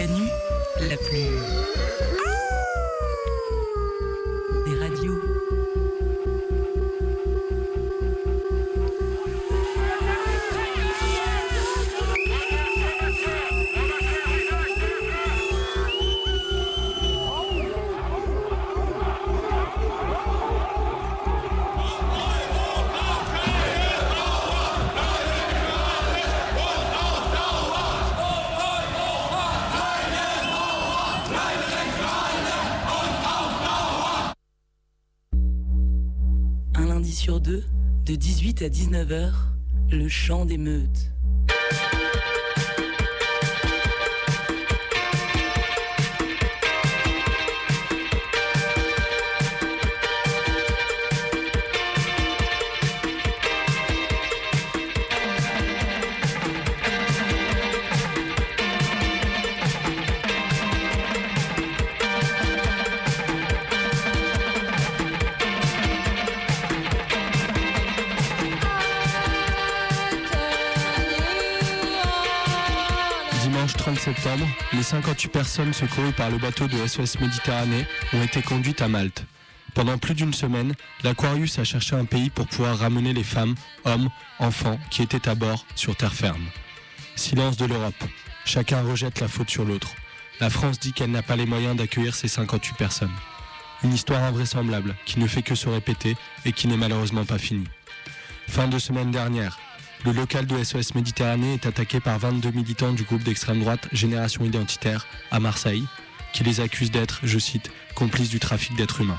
la nuit la plus... des radios. Sur deux, de 18 à 19h, le chant des meutes. Septembre, les 58 personnes secourues par le bateau de SOS Méditerranée ont été conduites à Malte. Pendant plus d'une semaine, l'Aquarius a cherché un pays pour pouvoir ramener les femmes, hommes, enfants qui étaient à bord sur terre ferme. Silence de l'Europe. Chacun rejette la faute sur l'autre. La France dit qu'elle n'a pas les moyens d'accueillir ces 58 personnes. Une histoire invraisemblable qui ne fait que se répéter et qui n'est malheureusement pas finie. Fin de semaine dernière, le local de SOS Méditerranée est attaqué par 22 militants du groupe d'extrême droite Génération Identitaire à Marseille, qui les accusent d'être, je cite, complices du trafic d'êtres humains.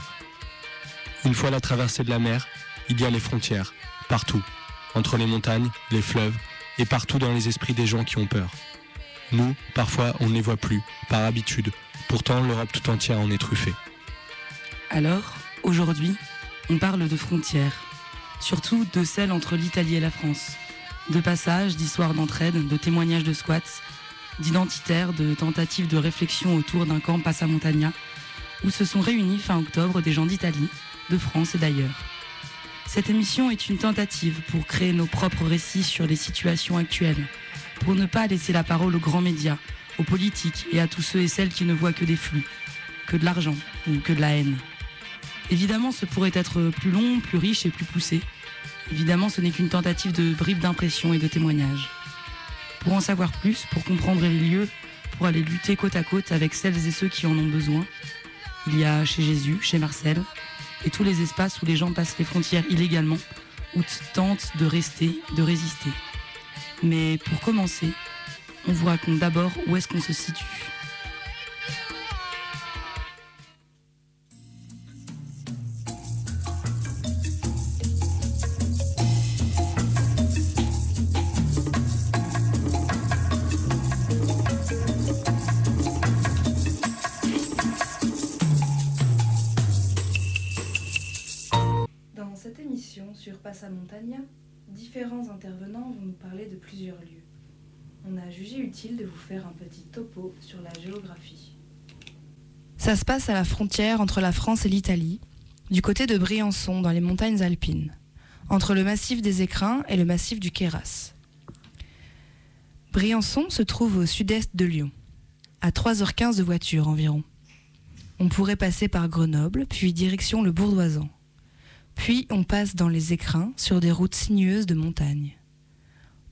Une fois la traversée de la mer, il y a les frontières, partout, entre les montagnes, les fleuves, et partout dans les esprits des gens qui ont peur. Nous, parfois, on ne les voit plus, par habitude, pourtant l'Europe tout entière en est truffée. Alors, aujourd'hui, on parle de frontières, surtout de celles entre l'Italie et la France. De passages, d'histoires d'entraide, de témoignages de squats, d'identitaires, de tentatives de réflexion autour d'un camp Passamontagna, où se sont réunis fin octobre des gens d'Italie, de France et d'ailleurs. Cette émission est une tentative pour créer nos propres récits sur les situations actuelles, pour ne pas laisser la parole aux grands médias, aux politiques et à tous ceux et celles qui ne voient que des flux, que de l'argent ou que de la haine. Évidemment, ce pourrait être plus long, plus riche et plus poussé. Évidemment, ce n'est qu'une tentative de bribe d'impression et de témoignage. Pour en savoir plus, pour comprendre les lieux, pour aller lutter côte à côte avec celles et ceux qui en ont besoin, il y a chez Jésus, chez Marcel, et tous les espaces où les gens passent les frontières illégalement, ou tentent de rester, de résister. Mais pour commencer, on vous raconte d'abord où est-ce qu'on se situe. Sur Passamontagna, différents intervenants vont nous parler de plusieurs lieux. On a jugé utile de vous faire un petit topo sur la géographie. Ça se passe à la frontière entre la France et l'Italie, du côté de Briançon, dans les montagnes alpines, entre le massif des Écrins et le massif du Queyras. Briançon se trouve au sud-est de Lyon, à 3h15 de voiture environ. On pourrait passer par Grenoble, puis direction le Bourdoisan. Puis on passe dans les Écrins sur des routes sinueuses de montagne.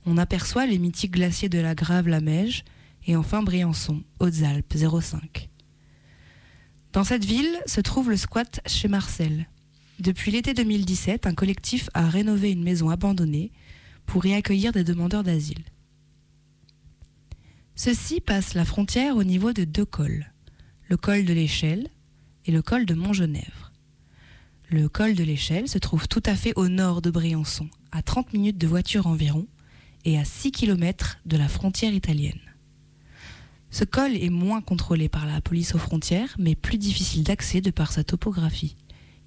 On aperçoit les mythiques glaciers de la Grave-la-Meije et enfin Briançon, Hautes-Alpes 05. Dans cette ville se trouve le squat chez Marcel. Depuis l'été 2017, un collectif a rénové une maison abandonnée pour y accueillir des demandeurs d'asile. Ceux-ci passent la frontière au niveau de deux cols, le col de l'Échelle et le col de Montgenèvre. Le col de l'Échelle se trouve tout à fait au nord de Briançon, à 30 minutes de voiture environ, et à 6 km de la frontière italienne. Ce col est moins contrôlé par la police aux frontières, mais plus difficile d'accès de par sa topographie.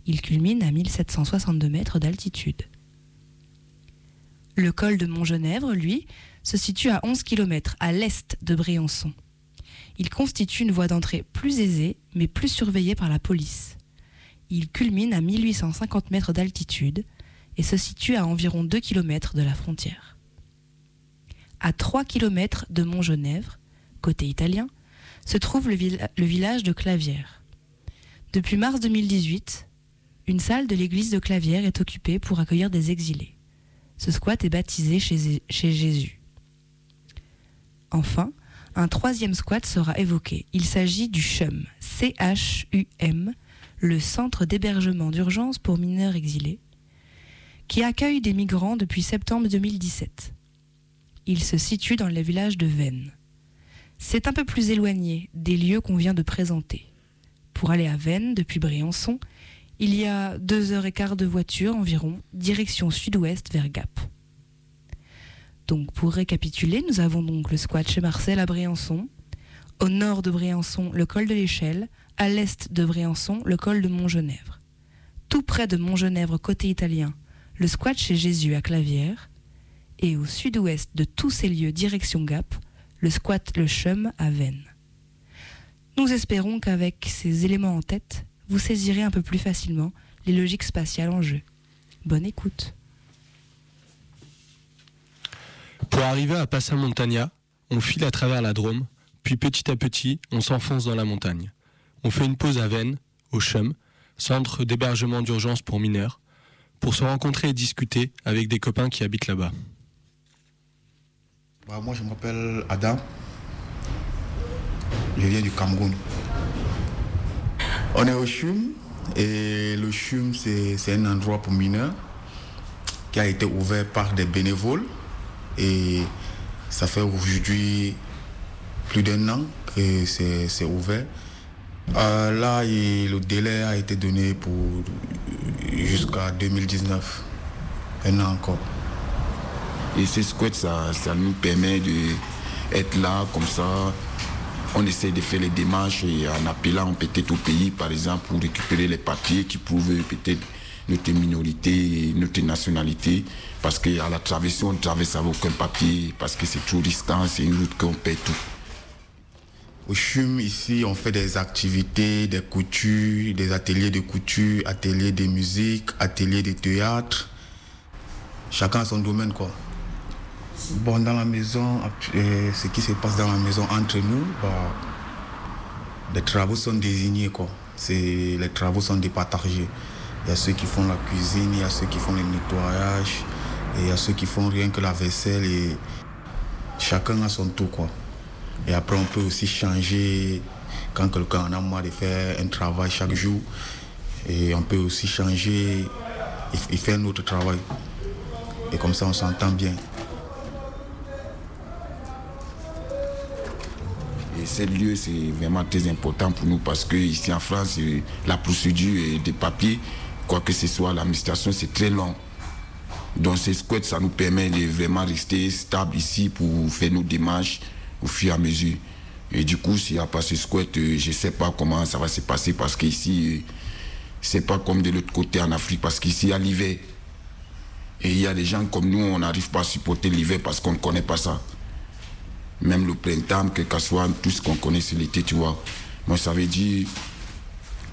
Il culmine à 1762 mètres d'altitude. Le col de Montgenèvre, lui, se situe à 11 km à l'est de Briançon. Il constitue une voie d'entrée plus aisée, mais plus surveillée par la police. Il culmine à 1850 mètres d'altitude et se situe à environ 2 km de la frontière. À 3 km de Montgenèvre, côté italien, se trouve le village de Clavière. Depuis mars 2018, une salle de l'église de Clavière est occupée pour accueillir des exilés. Ce squat est baptisé chez Jésus. Enfin, un troisième squat sera évoqué. Il s'agit du CHUM, C-H-U-M, le Centre d'hébergement d'urgence pour mineurs exilés, qui accueille des migrants depuis septembre 2017. Il se situe dans le village de Vennes. C'est un peu plus éloigné des lieux qu'on vient de présenter. Pour aller à Vennes, depuis Briançon, il y a 2h15 de voiture environ, direction sud-ouest vers Gap. Donc pour récapituler, nous avons donc le squat chez Marcel à Briançon, au nord de Briançon, le col de l'Échelle, à l'est de Briançon, le col de Montgenèvre. Tout près de Montgenèvre, côté italien, le squat chez Jésus à Clavière, et au sud-ouest de tous ces lieux, direction Gap, le squat le CHUM à Vennes. Nous espérons qu'avec ces éléments en tête, vous saisirez un peu plus facilement les logiques spatiales en jeu. Bonne écoute. Pour arriver à Passamontagna, on file à travers la Drôme, puis petit à petit, on s'enfonce dans la montagne. On fait une pause à Vennes, au CHUM, centre d'hébergement d'urgence pour mineurs, pour se rencontrer et discuter avec des copains qui habitent là-bas. Moi, je m'appelle Adam. Je viens du Cameroun. On est au CHUM, et le CHUM, c'est un endroit pour mineurs qui a été ouvert par des bénévoles. Et ça fait aujourd'hui plus d'1 an que c'est ouvert. Là, le délai a été donné pour jusqu'à 2019, 1 an encore. Et ces squats, ça nous permet d'être là, comme ça. On essaie de faire les démarches et en appelant peut-être au pays, par exemple, pour récupérer les papiers qui prouvent peut-être notre minorité, notre nationalité. Parce qu'à la traversée, on traverse avec aucun papier, parce que c'est trop distant, c'est une route qu'on paie tout. Au CHUM, ici, on fait des activités, des coutures, des ateliers de couture, ateliers de musique, ateliers de théâtre. Chacun son domaine, quoi. Bon, dans la maison, ce qui se passe dans la maison entre nous, les travaux sont désignés, quoi. Les travaux sont départagés. Il y a ceux qui font la cuisine, il y a ceux qui font le nettoyage, et il y a ceux qui font rien que la vaisselle. Et chacun a son tour, quoi. Et après, on peut aussi changer quand quelqu'un en a marre de faire un travail chaque jour. Et on peut aussi changer et faire un autre travail. Et comme ça, on s'entend bien. Et ce lieu, c'est vraiment très important pour nous parce qu'ici en France, la procédure des papiers, quoi que ce soit, l'administration, c'est très long. Donc, ces squats, ça nous permet de vraiment rester stable ici pour faire nos démarches au fur et à mesure. Et du coup, s'il n'y a pas ce squat, je ne sais pas comment ça va se passer parce qu'ici, c'est pas comme de l'autre côté en Afrique parce qu'ici, il y a l'hiver. Et il y a des gens comme nous, on n'arrive pas à supporter l'hiver parce qu'on ne connaît pas ça. Même le printemps, quel que soit, tout ce qu'on connaît, c'est l'été, tu vois. Moi, ça veut dire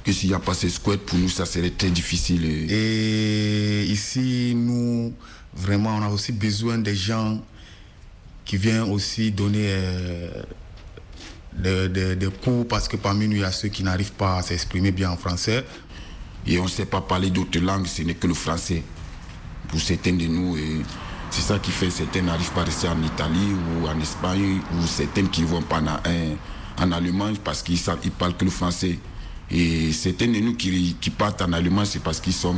que s'il n'y a pas ces squats, pour nous, ça serait très difficile. Et ici, nous, vraiment, on a aussi besoin des gens qui viennent aussi donner des cours parce que parmi nous, il y a ceux qui n'arrivent pas à s'exprimer bien en français. Et on ne sait pas parler d'autres langues, ce n'est que le français. Pour certains de nous, c'est ça qui fait que certains n'arrivent pas à rester en Italie ou en Espagne, ou certains qui ne vont pas en Allemagne parce qu'ils ne parlent que le français. Et certains de nous qui partent en Allemagne, c'est parce qu'ils sont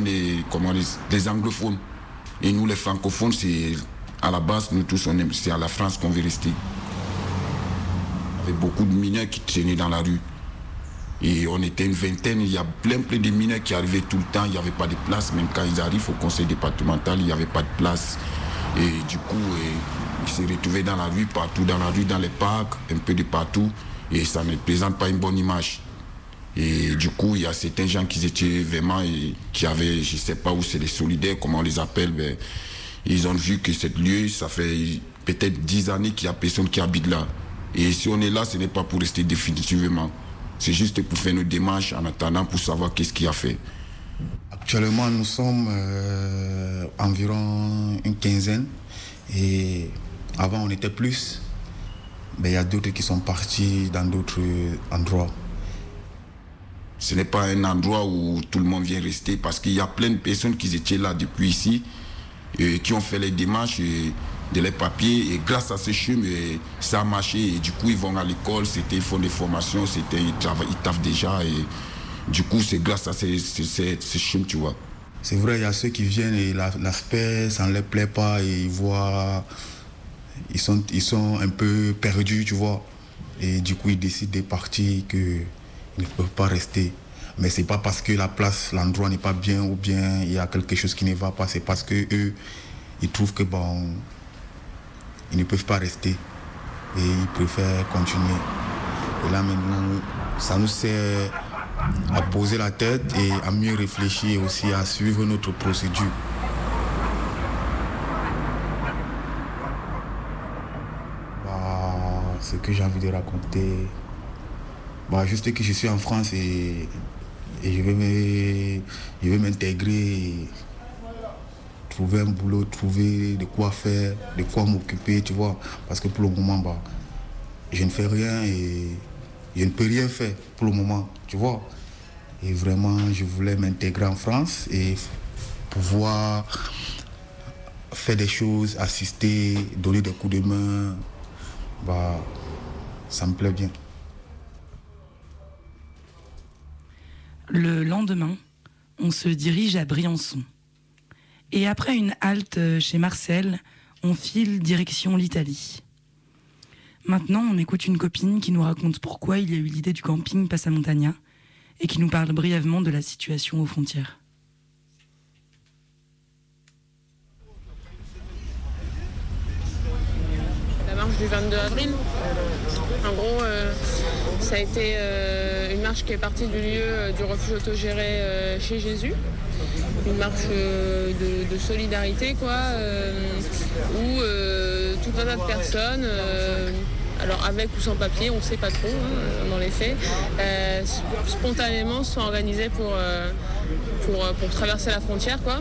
des anglophones. Et nous, les francophones, c'est à la base, nous tous, c'est à la France qu'on veut rester. Il y avait beaucoup de mineurs qui traînaient dans la rue. Et on était une vingtaine, il y a plein de mineurs qui arrivaient tout le temps, il n'y avait pas de place, même quand ils arrivent au conseil départemental, il n'y avait pas de place. Et du coup, ils se retrouvaient dans la rue, partout dans la rue, dans les parcs, un peu de partout, et ça ne présente pas une bonne image. Et du coup, il y a certains gens qui étaient vraiment, qui avaient, je ne sais pas où c'est les solidaires, comment on les appelle, mais ils ont vu que ce lieu, ça fait peut-être 10 années qu'il n'y a personne qui habite là. Et si on est là, ce n'est pas pour rester définitivement. C'est juste pour faire nos démarches en attendant pour savoir qu'est-ce qu'il y a fait. Actuellement, nous sommes environ une quinzaine. Et avant, on était plus. mais il y a d'autres qui sont partis dans d'autres endroits. Ce n'est pas un endroit où tout le monde vient rester, parce qu'il y a plein de personnes qui étaient là depuis ici, qui ont fait les démarches de les papiers, et grâce à ce CHUM, ça a marché, et du coup ils vont à l'école, ils font des formations, ils taffent déjà, et du coup c'est grâce à ce CHUM, tu vois. C'est vrai, il y a ceux qui viennent et l'aspect, ça ne leur plaît pas, et ils voient, ils sont un peu perdus, tu vois, et du coup ils décident de partir, que... ils ne peuvent pas rester. Mais ce n'est pas parce que la place, l'endroit n'est pas bien ou bien il y a quelque chose qui ne va pas. C'est parce qu'eux, ils trouvent que bon, ils ne peuvent pas rester. Et ils préfèrent continuer. Et là maintenant, ça nous sert à poser la tête et à mieux réfléchir et aussi à suivre notre procédure. Bah, ce que j'ai envie de raconter... Bah, juste que je suis en France et je vais m'intégrer, trouver un boulot, trouver de quoi faire, de quoi m'occuper, tu vois. Parce que pour le moment, bah, je ne fais rien et je ne peux rien faire pour le moment, tu vois. Et vraiment, je voulais m'intégrer en France et pouvoir faire des choses, assister, donner des coups de main. Bah, ça me plaît bien. Le lendemain, on se dirige à Briançon. Et après une halte chez Marcel, on file direction l'Italie. Maintenant, on écoute une copine qui nous raconte pourquoi il y a eu l'idée du camping Passamontagna et qui nous parle brièvement de la situation aux frontières. La marche du 22 avril, en gros... Ça a été une marche qui est partie du lieu du refuge autogéré chez Jésus, une marche de solidarité quoi, où tout un tas de personnes, alors avec ou sans papier, on ne sait pas trop hein, dans les faits, spontanément se sont organisées pour traverser la frontière quoi.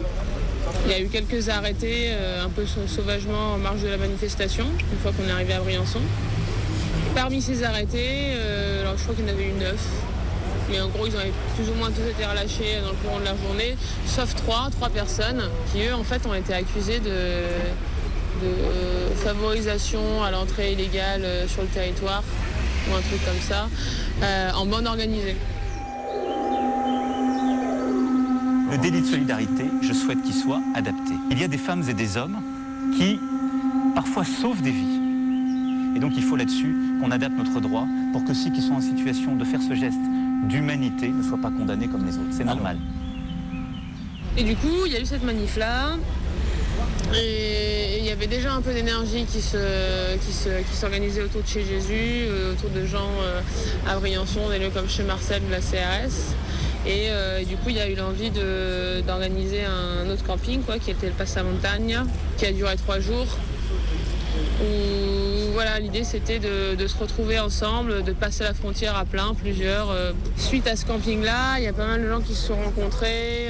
Il y a eu quelques arrêtés un peu sauvagement en marge de la manifestation, une fois qu'on est arrivé à Briançon. Parmi ces arrêtés, alors je crois qu'il y en avait eu 9, mais en gros ils ont plus ou moins tous été relâchés dans le courant de la journée, sauf trois personnes qui eux en fait ont été accusées de favorisation à l'entrée illégale sur le territoire ou un truc comme ça, en bande organisée. Le délit de solidarité, je souhaite qu'il soit adapté. Il y a des femmes et des hommes qui parfois sauvent des vies. Et donc il faut là-dessus qu'on adapte notre droit pour que ceux qui sont en situation de faire ce geste d'humanité ne soient pas condamnés comme les autres. C'est normal. Et du coup, il y a eu cette manif-là. Et il y avait déjà un peu d'énergie qui s'organisait autour de chez Jésus, autour de gens à Briançon, des lieux comme chez Marcel de la CRS. Et du coup, il y a eu l'envie d'organiser un autre camping, quoi, qui était le Passamontagna, qui a duré 3 jours. Où, voilà, l'idée c'était de se retrouver ensemble, de passer la frontière à plein, plusieurs. Suite à ce camping-là, il y a pas mal de gens qui se sont rencontrés,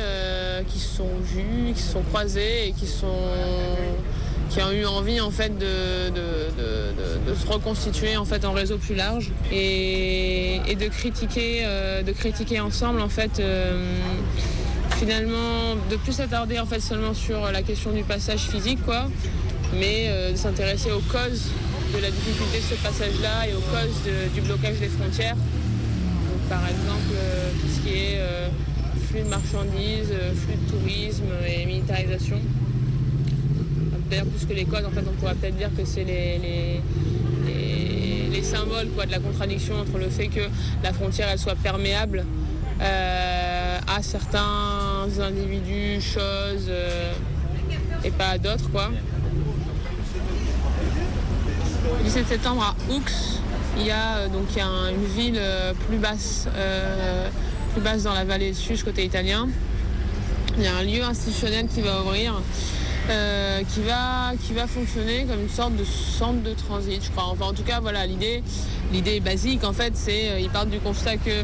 qui se sont vus, qui se sont croisés et qui ont eu envie en fait de se reconstituer en fait en réseau plus large et de critiquer ensemble en fait. Finalement, de plus s'attarder en fait seulement sur la question du passage physique, quoi. Mais de s'intéresser aux causes de la difficulté de ce passage-là et aux causes du blocage des frontières. Donc, par exemple, tout ce qui est flux de marchandises, flux de tourisme et militarisation. D'ailleurs, plus que les causes, en fait, on pourrait peut-être dire que c'est les symboles quoi, de la contradiction entre le fait que la frontière elle soit perméable à certains individus, choses, et pas à d'autres, quoi. Le 17 septembre à Oulx, il y a une ville plus basse dans la vallée de Suge, côté italien. Il y a un lieu institutionnel qui va ouvrir, qui va fonctionner comme une sorte de centre de transit, je crois. Enfin, en tout cas, voilà, l'idée basique, en fait, c'est ils partent du constat que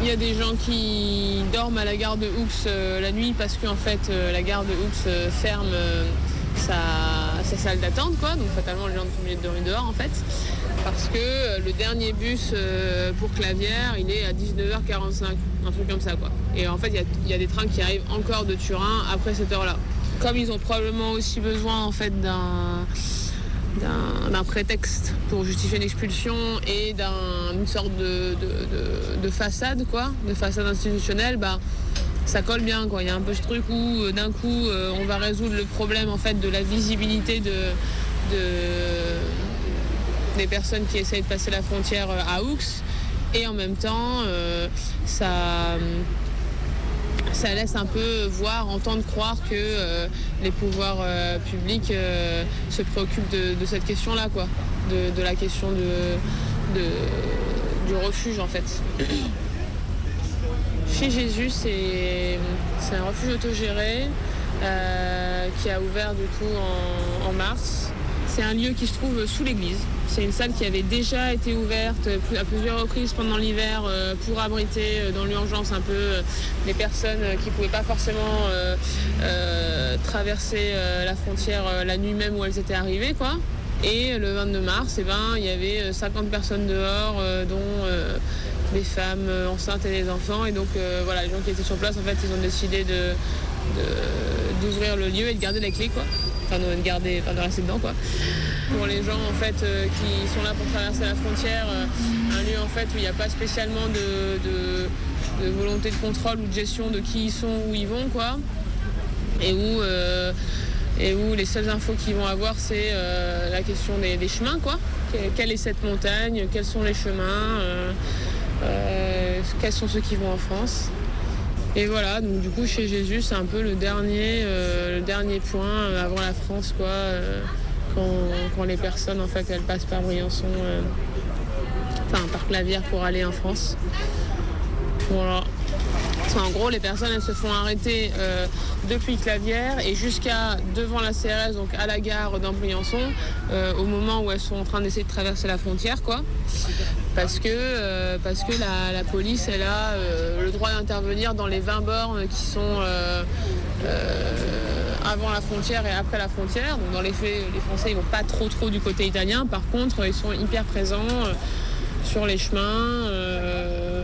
il y a des gens qui dorment à la gare de Oulx la nuit parce que en fait, la gare de Oulx ferme. Ça, sa salle d'attente, quoi. Donc fatalement, les gens ne sont obligés de dormir dehors, en fait. Parce que le dernier bus pour Clavière, il est à 19h45, un truc comme ça, quoi. Et en fait, il y a des trains qui arrivent encore de Turin après cette heure-là. Comme ils ont probablement aussi besoin, en fait, d'un prétexte pour justifier une expulsion et d'une sorte de façade, quoi, de façade institutionnelle, bah, ça colle bien, quoi. Il y a un peu ce truc où d'un coup on va résoudre le problème, en fait, de la visibilité des personnes qui essayent de passer la frontière à Oulx, et en même temps ça laisse un peu voir, entendre, croire que les pouvoirs publics se préoccupent de cette question-là, quoi, de la question du refuge, en fait. Chez Jésus, c'est un refuge autogéré qui a ouvert du coup en mars. C'est un lieu qui se trouve sous l'église. C'est une salle qui avait déjà été ouverte à plusieurs reprises pendant l'hiver pour abriter dans l'urgence un peu les personnes qui ne pouvaient pas forcément traverser la frontière la nuit même où elles étaient arrivées, quoi. Et le 22 mars, eh ben, il y avait 50 personnes dehors, dont des femmes enceintes et des enfants. Et donc voilà, les gens qui étaient sur place, en fait, ils ont décidé d'ouvrir le lieu et de garder les clés, quoi. Enfin, de rester dedans, quoi. Pour les gens, en fait, qui sont là pour traverser la frontière, un lieu, en fait, où il n'y a pas spécialement de volonté de contrôle ou de gestion de qui ils sont, où ils vont, quoi. Et où les seules infos qu'ils vont avoir, c'est la question des chemins, quoi. Quelle est cette montagne, quels sont les chemins, quels sont ceux qui vont en France. Et voilà, donc du coup, chez Jésus, c'est un peu le dernier point avant la France, quoi, quand les personnes, en fait, elles passent par Briançon, enfin par Clavière pour aller en France. Voilà. Enfin, en gros, les personnes, elles se font arrêter depuis Clavière et jusqu'à devant la CRS, donc à la gare dans Briançon, au moment où elles sont en train d'essayer de traverser la frontière, quoi. Parce que la police, elle a le droit d'intervenir dans les 20 bornes qui sont avant la frontière et après la frontière. Donc dans les faits, les Français, ils vont pas trop du côté italien. Par contre, ils sont hyper présents sur les chemins,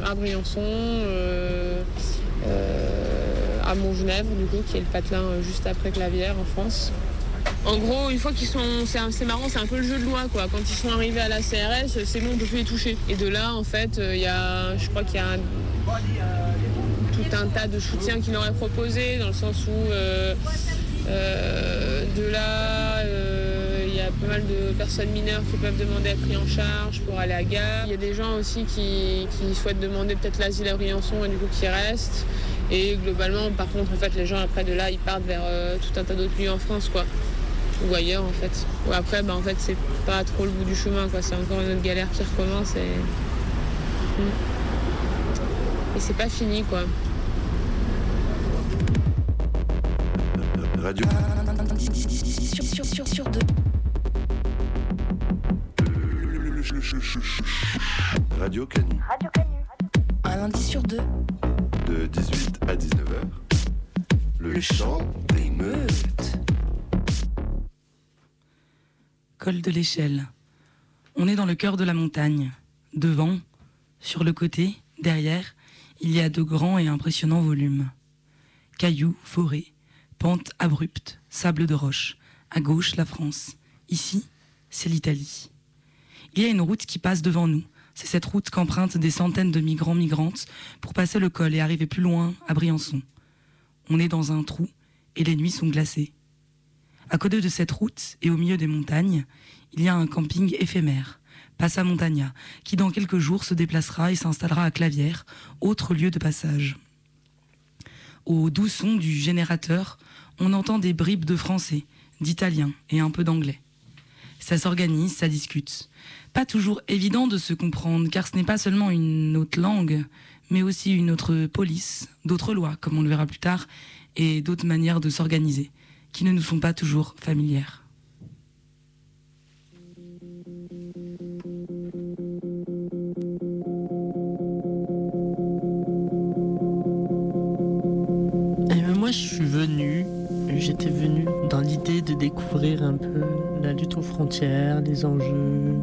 à Briançon, à Montgenèvre, du coup, qui est le patelin juste après Clavière en France. En gros, une fois qu'ils sont... C'est marrant, c'est un peu le jeu de loi, quoi. Quand ils sont arrivés à la CRS, c'est bon, on peut plus les toucher. Et de là, en fait, je crois qu'il y a tout un tas de soutiens qu'ils leur aient proposé, dans le sens où de là... Il y a pas mal de personnes mineures qui peuvent demander à être pris en charge pour aller à Gap. Il y a des gens aussi qui souhaitent demander peut-être l'asile à Briançon et du coup qui restent. Et globalement, par contre, en fait, les gens après de là, ils partent vers tout un tas d'autres lieux en France, quoi. Ou ailleurs, en fait. Ou après, bah, en fait, c'est pas trop le bout du chemin, quoi. C'est encore une autre galère qui recommence et c'est pas fini, quoi. Radio. Sur deux. Radio Canu. Un lundi sur deux. De 18 à 19h. Le chant des meutes. Col de l'Échelle. On est dans le cœur de la montagne. Devant, sur le côté, derrière, il y a de grands et impressionnants volumes. Cailloux, forêts, pentes abruptes, sable de roche. À gauche, la France. Ici, c'est l'Italie. Il y a une route qui passe devant nous. C'est cette route qu'empruntent des centaines de migrants-migrantes pour passer le col et arriver plus loin, à Briançon. On est dans un trou et les nuits sont glacées. À côté de cette route et au milieu des montagnes, il y a un camping éphémère, Passamontagna, qui dans quelques jours se déplacera et s'installera à Clavière, autre lieu de passage. Au doux son du générateur, on entend des bribes de français, d'italien et un peu d'anglais. Ça s'organise, ça discute. Pas toujours évident de se comprendre, car ce n'est pas seulement une autre langue, mais aussi une autre police, d'autres lois, comme on le verra plus tard, et d'autres manières de s'organiser, qui ne nous sont pas toujours familières. Moi, j'étais venue dans l'idée de découvrir un peu frontières, les enjeux,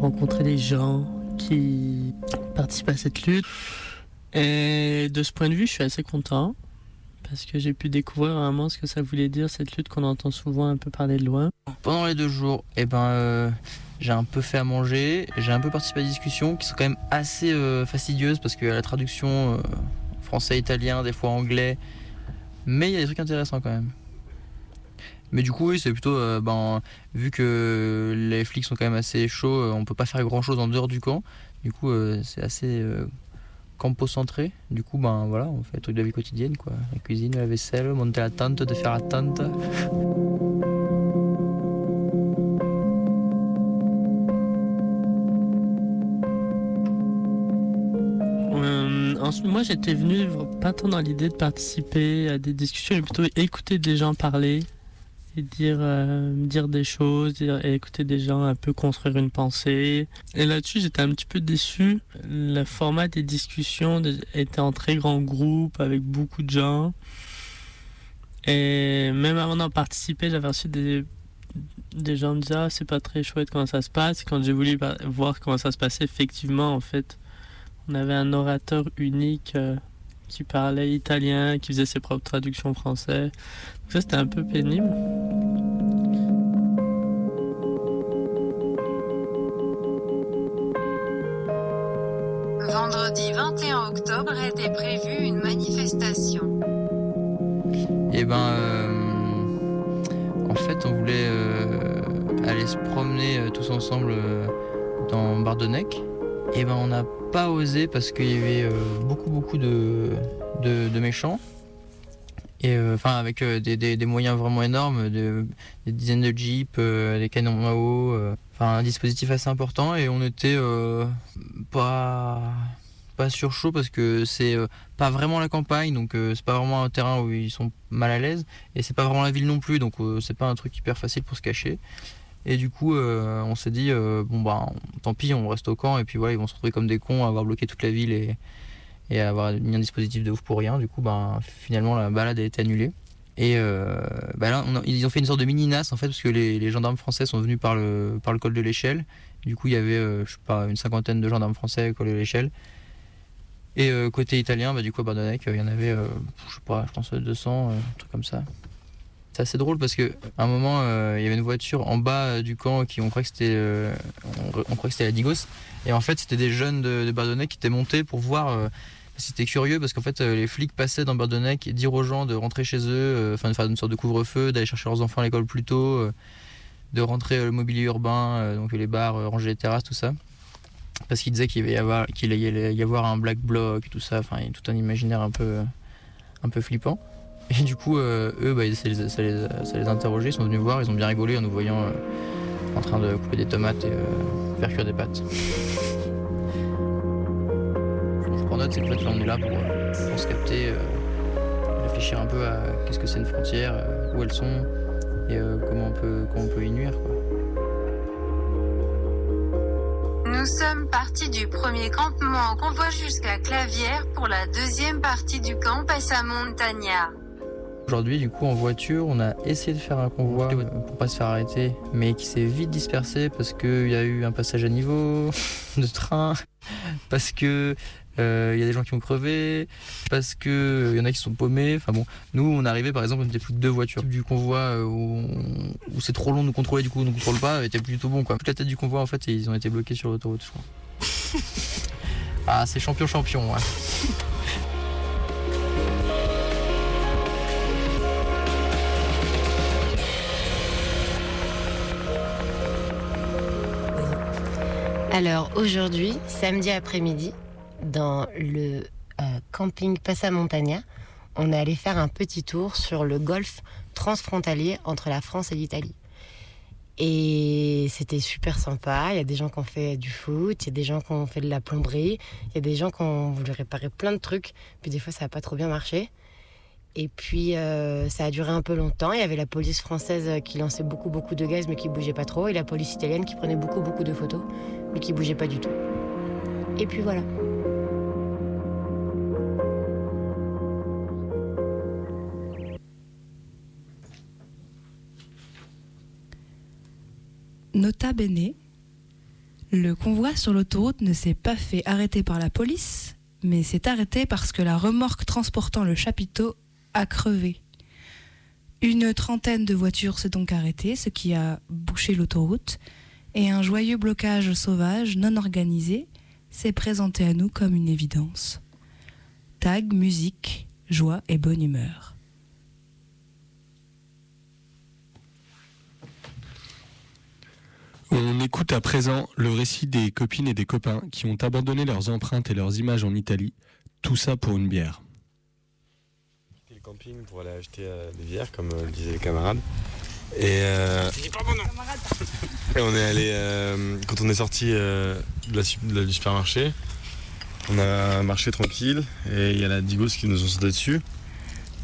rencontrer des gens qui participent à cette lutte. Et de ce point de vue, je suis assez content parce que j'ai pu découvrir vraiment ce que ça voulait dire, cette lutte qu'on entend souvent un peu parler de loin. Pendant les 2 jours, j'ai un peu fait à manger, j'ai un peu participé à des discussions qui sont quand même assez fastidieuses parce que la traduction français, italien, des fois anglais, mais il y a des trucs intéressants quand même. Mais du coup, oui, c'est plutôt, vu que les flics sont quand même assez chauds, on peut pas faire grand chose en dehors du camp. Du coup, c'est assez campo-centré. Du coup, voilà, on fait des trucs de la vie quotidienne, quoi. La cuisine, la vaisselle, monter la tente, de faire la tente. Moi, j'étais venu pas tant dans l'idée de participer à des discussions, mais plutôt écouter des gens parler et dire des choses, et écouter des gens un peu construire une pensée. Et là-dessus, j'étais un petit peu déçu. Le format des discussions était en très grand groupe, avec beaucoup de gens. Et même avant d'en participer, j'avais reçu des gens me disaient « Ah, c'est pas très chouette comment ça se passe ». Quand j'ai voulu voir comment ça se passait, effectivement, en fait, on avait un orateur unique qui parlait italien, qui faisait ses propres traductions français. Donc ça, c'était un peu pénible. Vendredi 21 octobre était prévue une manifestation. En fait, on voulait aller se promener tous ensemble dans Bardonecchia. On n'a pas osé parce qu'il y avait beaucoup de méchants. Et avec des moyens vraiment énormes, des dizaines de jeeps, des canons à eau, un dispositif assez important. Et on était pas sur chaud parce que c'est pas vraiment la campagne, donc c'est pas vraiment un terrain où ils sont mal à l'aise. Et c'est pas vraiment la ville non plus, donc c'est pas un truc hyper facile pour se cacher. Et du coup, on s'est dit, tant pis, on reste au camp. Et puis voilà, ils vont se retrouver comme des cons à avoir bloqué toute la ville et à avoir mis un dispositif de ouf pour rien. Du coup, finalement, la balade a été annulée. Et là, ils ont fait une sorte de mini-nasse, en fait, parce que les gendarmes français sont venus par le col de l'Échelle. Du coup, il y avait, une cinquantaine de gendarmes français au col de l'Échelle. Et côté italien, du coup, à Bardonecchia, il y en avait, je pense 200, un truc comme ça. C'est assez drôle parce qu'à un moment, il y avait une voiture en bas du camp on croyait que c'était la Digos. Et en fait, c'était des jeunes de Bardonecchia qui étaient montés pour voir. C'était curieux parce qu'en fait, les flics passaient dans Bardonecchia et dire aux gens de rentrer chez eux, de faire une sorte de couvre-feu, d'aller chercher leurs enfants à l'école plus tôt, de rentrer le mobilier urbain, donc les bars, ranger les terrasses, tout ça. Parce qu'ils disaient qu'il allait y avoir un black bloc et tout ça. Enfin, tout un imaginaire un peu flippant. Et du coup, eux, ça les interrogeait, ils sont venus voir, ils ont bien rigolé en nous voyant en train de couper des tomates et faire cuire des pâtes. Je prends note, c'est peut-être qu'on est là pour se capter, réfléchir un peu à qu'est-ce que c'est une frontière, où elles sont et comment on peut y nuire, quoi. Nous sommes partis du premier campement en convoi jusqu'à Clavière pour la deuxième partie du camp Passamontagna. Aujourd'hui, du coup, en voiture, on a essayé de faire un convoi pour pas se faire arrêter, mais qui s'est vite dispersé parce qu'il y a eu un passage à niveau de train, parce que il y a des gens qui ont crevé, parce que il y en a qui sont paumés. Enfin bon, nous, on arrivait par exemple, on était plus que 2 voitures. Du convoi où c'est trop long de nous contrôler, du coup, on ne contrôle pas, était plutôt bon, quoi. Toute la tête du convoi, en fait, ils ont été bloqués sur l'autoroute, je crois. Ah, c'est champion, ouais. Alors aujourd'hui, samedi après-midi, dans le camping Passamontagna, on est allé faire un petit tour sur le golfe transfrontalier entre la France et l'Italie. Et c'était super sympa, il y a des gens qui ont fait du foot, il y a des gens qui ont fait de la plomberie, il y a des gens qui ont voulu réparer plein de trucs, puis des fois ça n'a pas trop bien marché. Et puis ça a duré un peu longtemps, il y avait la police française qui lançait beaucoup de gaz mais qui bougeait pas trop, et la police italienne qui prenait beaucoup de photos mais qui bougeait pas du tout. Et puis voilà. Nota bene, le convoi sur l'autoroute ne s'est pas fait arrêter par la police, mais s'est arrêté parce que la remorque transportant le chapiteau a crevé. Une trentaine de voitures s'est donc arrêtée, ce qui a bouché l'autoroute, et un joyeux blocage sauvage non organisé s'est présenté à nous comme une évidence. Tag, musique, joie et bonne humeur. On écoute à présent le récit des copines et des copains qui ont abandonné leurs empreintes et leurs images en Italie, tout ça pour une bière. J'ai quitté le camping pour aller acheter des bières, comme le disaient les camarades. Et on est allé, quand on est sorti du supermarché, on a marché tranquille et il y a la Digos qui nous ont sauté dessus.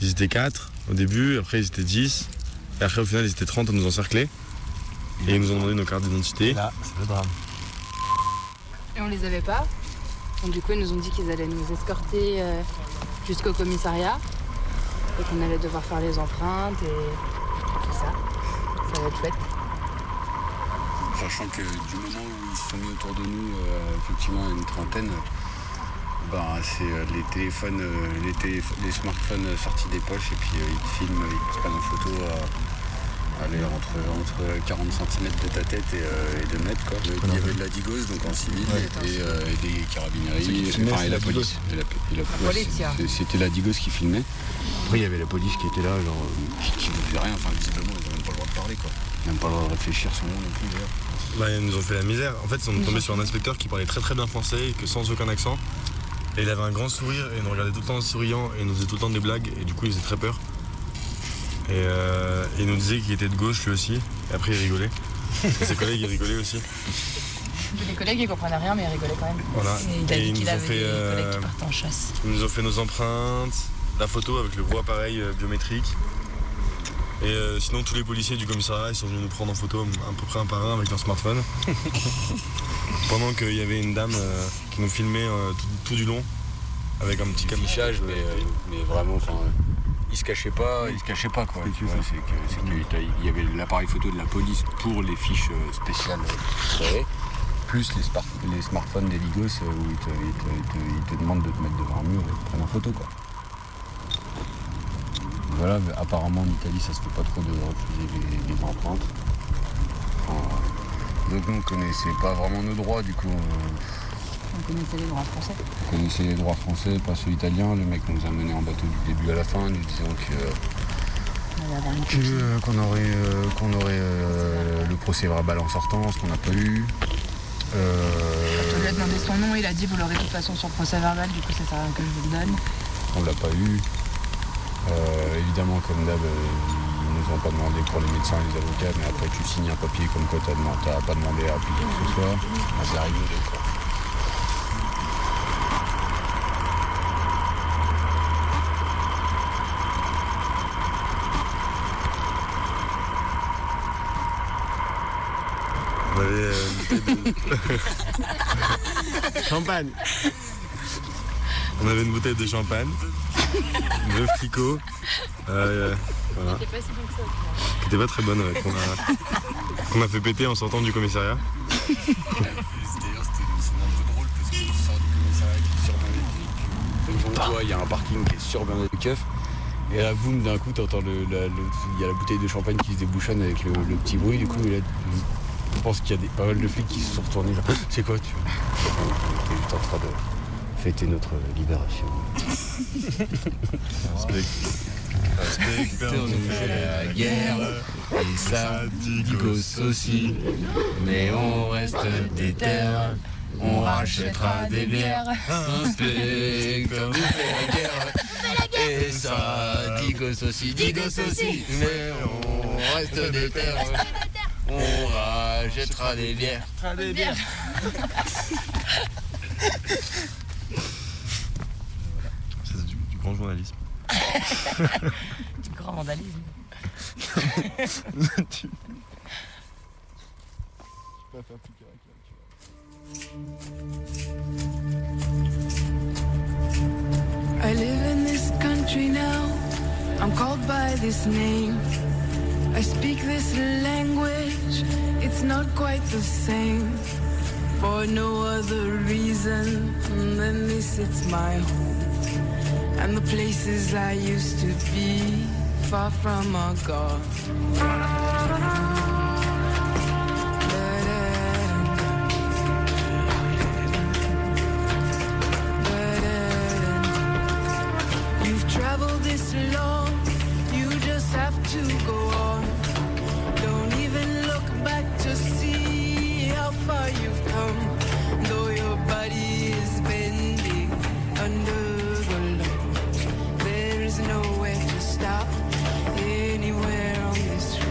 Ils étaient 4 au début, après ils étaient 10, et après au final ils étaient 30 à nous encercler. Et ils nous ont demandé nos cartes d'identité. Là, c'est le drame. Et on les avait pas. Donc du coup, ils nous ont dit qu'ils allaient nous escorter jusqu'au commissariat. Et qu'on allait devoir faire les empreintes et tout ça. Ça va être chouette. Sachant que du moment où ils se sont mis autour de nous, effectivement une trentaine, c'est les smartphones sortis des poches et puis ils te filment, ils te prennent en photo. Aller entre 40 cm de ta tête et 2 mètres. Quoi. Il y avait de la Digos, donc en civil, ouais, et des carabineries, et la police. C'était la Digos qui filmait. Après, il y avait la police qui était là, qui ne faisait rien. Enfin, visiblement, ils n'ont même pas le droit de parler. Ils n'ont même pas le droit de réfléchir sur le monde non plus, d'ailleurs. Ils nous ont fait la misère. En fait, on est tombé sur un inspecteur qui parlait très très bien français, que sans aucun accent. Et il avait un grand sourire, et il nous regardait tout le temps en souriant, et il nous faisait tout le temps des blagues, et du coup, il faisait très peur. Et il nous disait qu'il était de gauche lui aussi, et après il rigolait. Et ses collègues ils rigolaient aussi. Les collègues ils comprenaient rien mais ils rigolaient quand même. Voilà. Et ils nous ont fait en chasse. Ils nous ont fait nos empreintes, la photo avec le gros appareil biométrique. Et sinon tous les policiers du commissariat ils sont venus nous prendre en photo à peu près un par un avec leur smartphone. Pendant qu'il y avait une dame qui nous filmait tout du long avec un petit camichage mais vraiment enfin. Il se cachait pas quoi. Il y avait l'appareil photo de la police pour les fiches spéciales, plus les smartphones des Digos où ils te demandent de te mettre devant un mur et de te prendre en photo quoi. Voilà, mais apparemment en Italie ça se fait pas trop de refuser les empreintes. Donc nous on connaissait pas vraiment nos droits du coup. On connaissait les droits français. On connaissait les droits français, pas ceux italiens. Le mec nous a menés en bateau du début à la fin, nous disant qu'on aurait le procès verbal en sortant, ce qu'on n'a pas eu. Quand on lui a demandé son nom, il a dit vous l'aurez de toute façon sur le procès verbal, du coup ça sert à rien que je vous le donne. On l'a pas eu. Évidemment, comme d'hab, ils nous ont pas demandé pour les médecins et les avocats, mais après tu signes un papier comme quoi t'as pas demandé à appuyer que ce soit. Ça arrive quoi. Champagne. On avait une bouteille de champagne, 2 flicots, voilà. Qui était pas si bonne que ça. Qui était pas très bonne, ouais, qu'on a fait péter en sortant du commissariat. D'ailleurs c'était un peu drôle parce qu'on sort du commissariat qui est surblindé de keufs. Il y a un parking qui est surblindé de keufs. Et là, boum, d'un coup, t'entends il y a la bouteille de champagne qui se débouchonne avec le petit bruit, du coup, je pense qu'il y a pas mal de flics qui se sont retournés genre c'est quoi tu es juste en train de fêter notre libération. Spectre nous fait la guerre et ça Digos aussi, mais on reste des terres, on rachètera des bières. Spectre nous fait la guerre et ça Digos aussi, mais on reste des terres. On rachètera des bières. C'est du grand journalisme. Du grand vandalisme. Je peux pas faire plus correct là, tu vois. I live in this country now. I'm called by this name. I speak this language, it's not quite the same. For no other reason than this, it's my home. And the places I used to be, far from our God. This long, you just have to go on. Don't even look back to see how far you've come. Though your body is bending under the load, there is nowhere to stop anywhere on this road.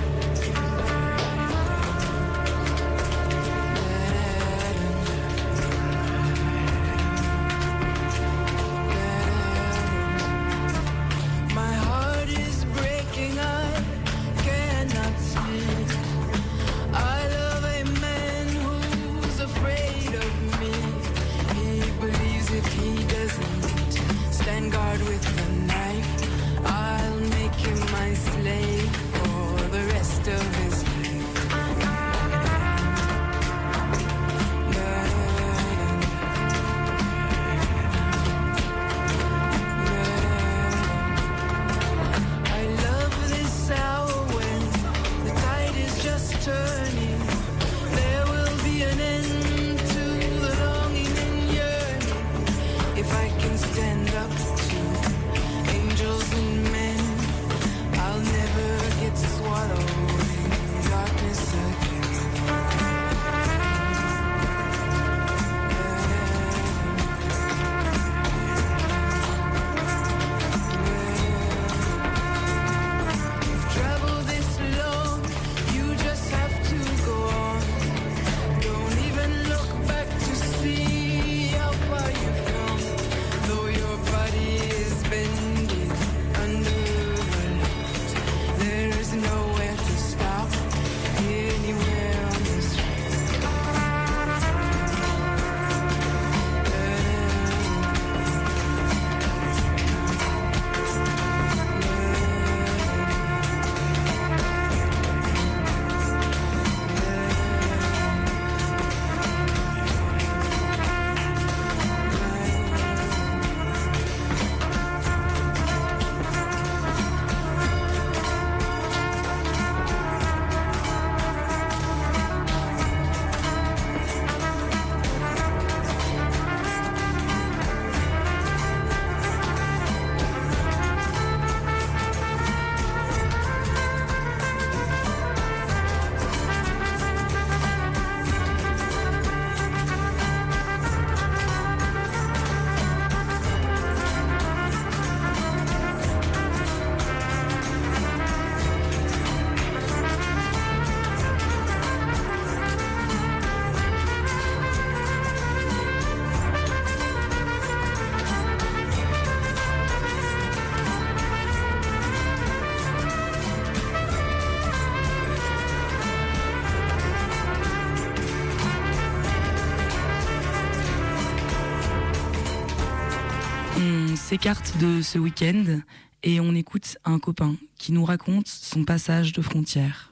S'écarte de ce week-end et on écoute un copain qui nous raconte son passage de frontière.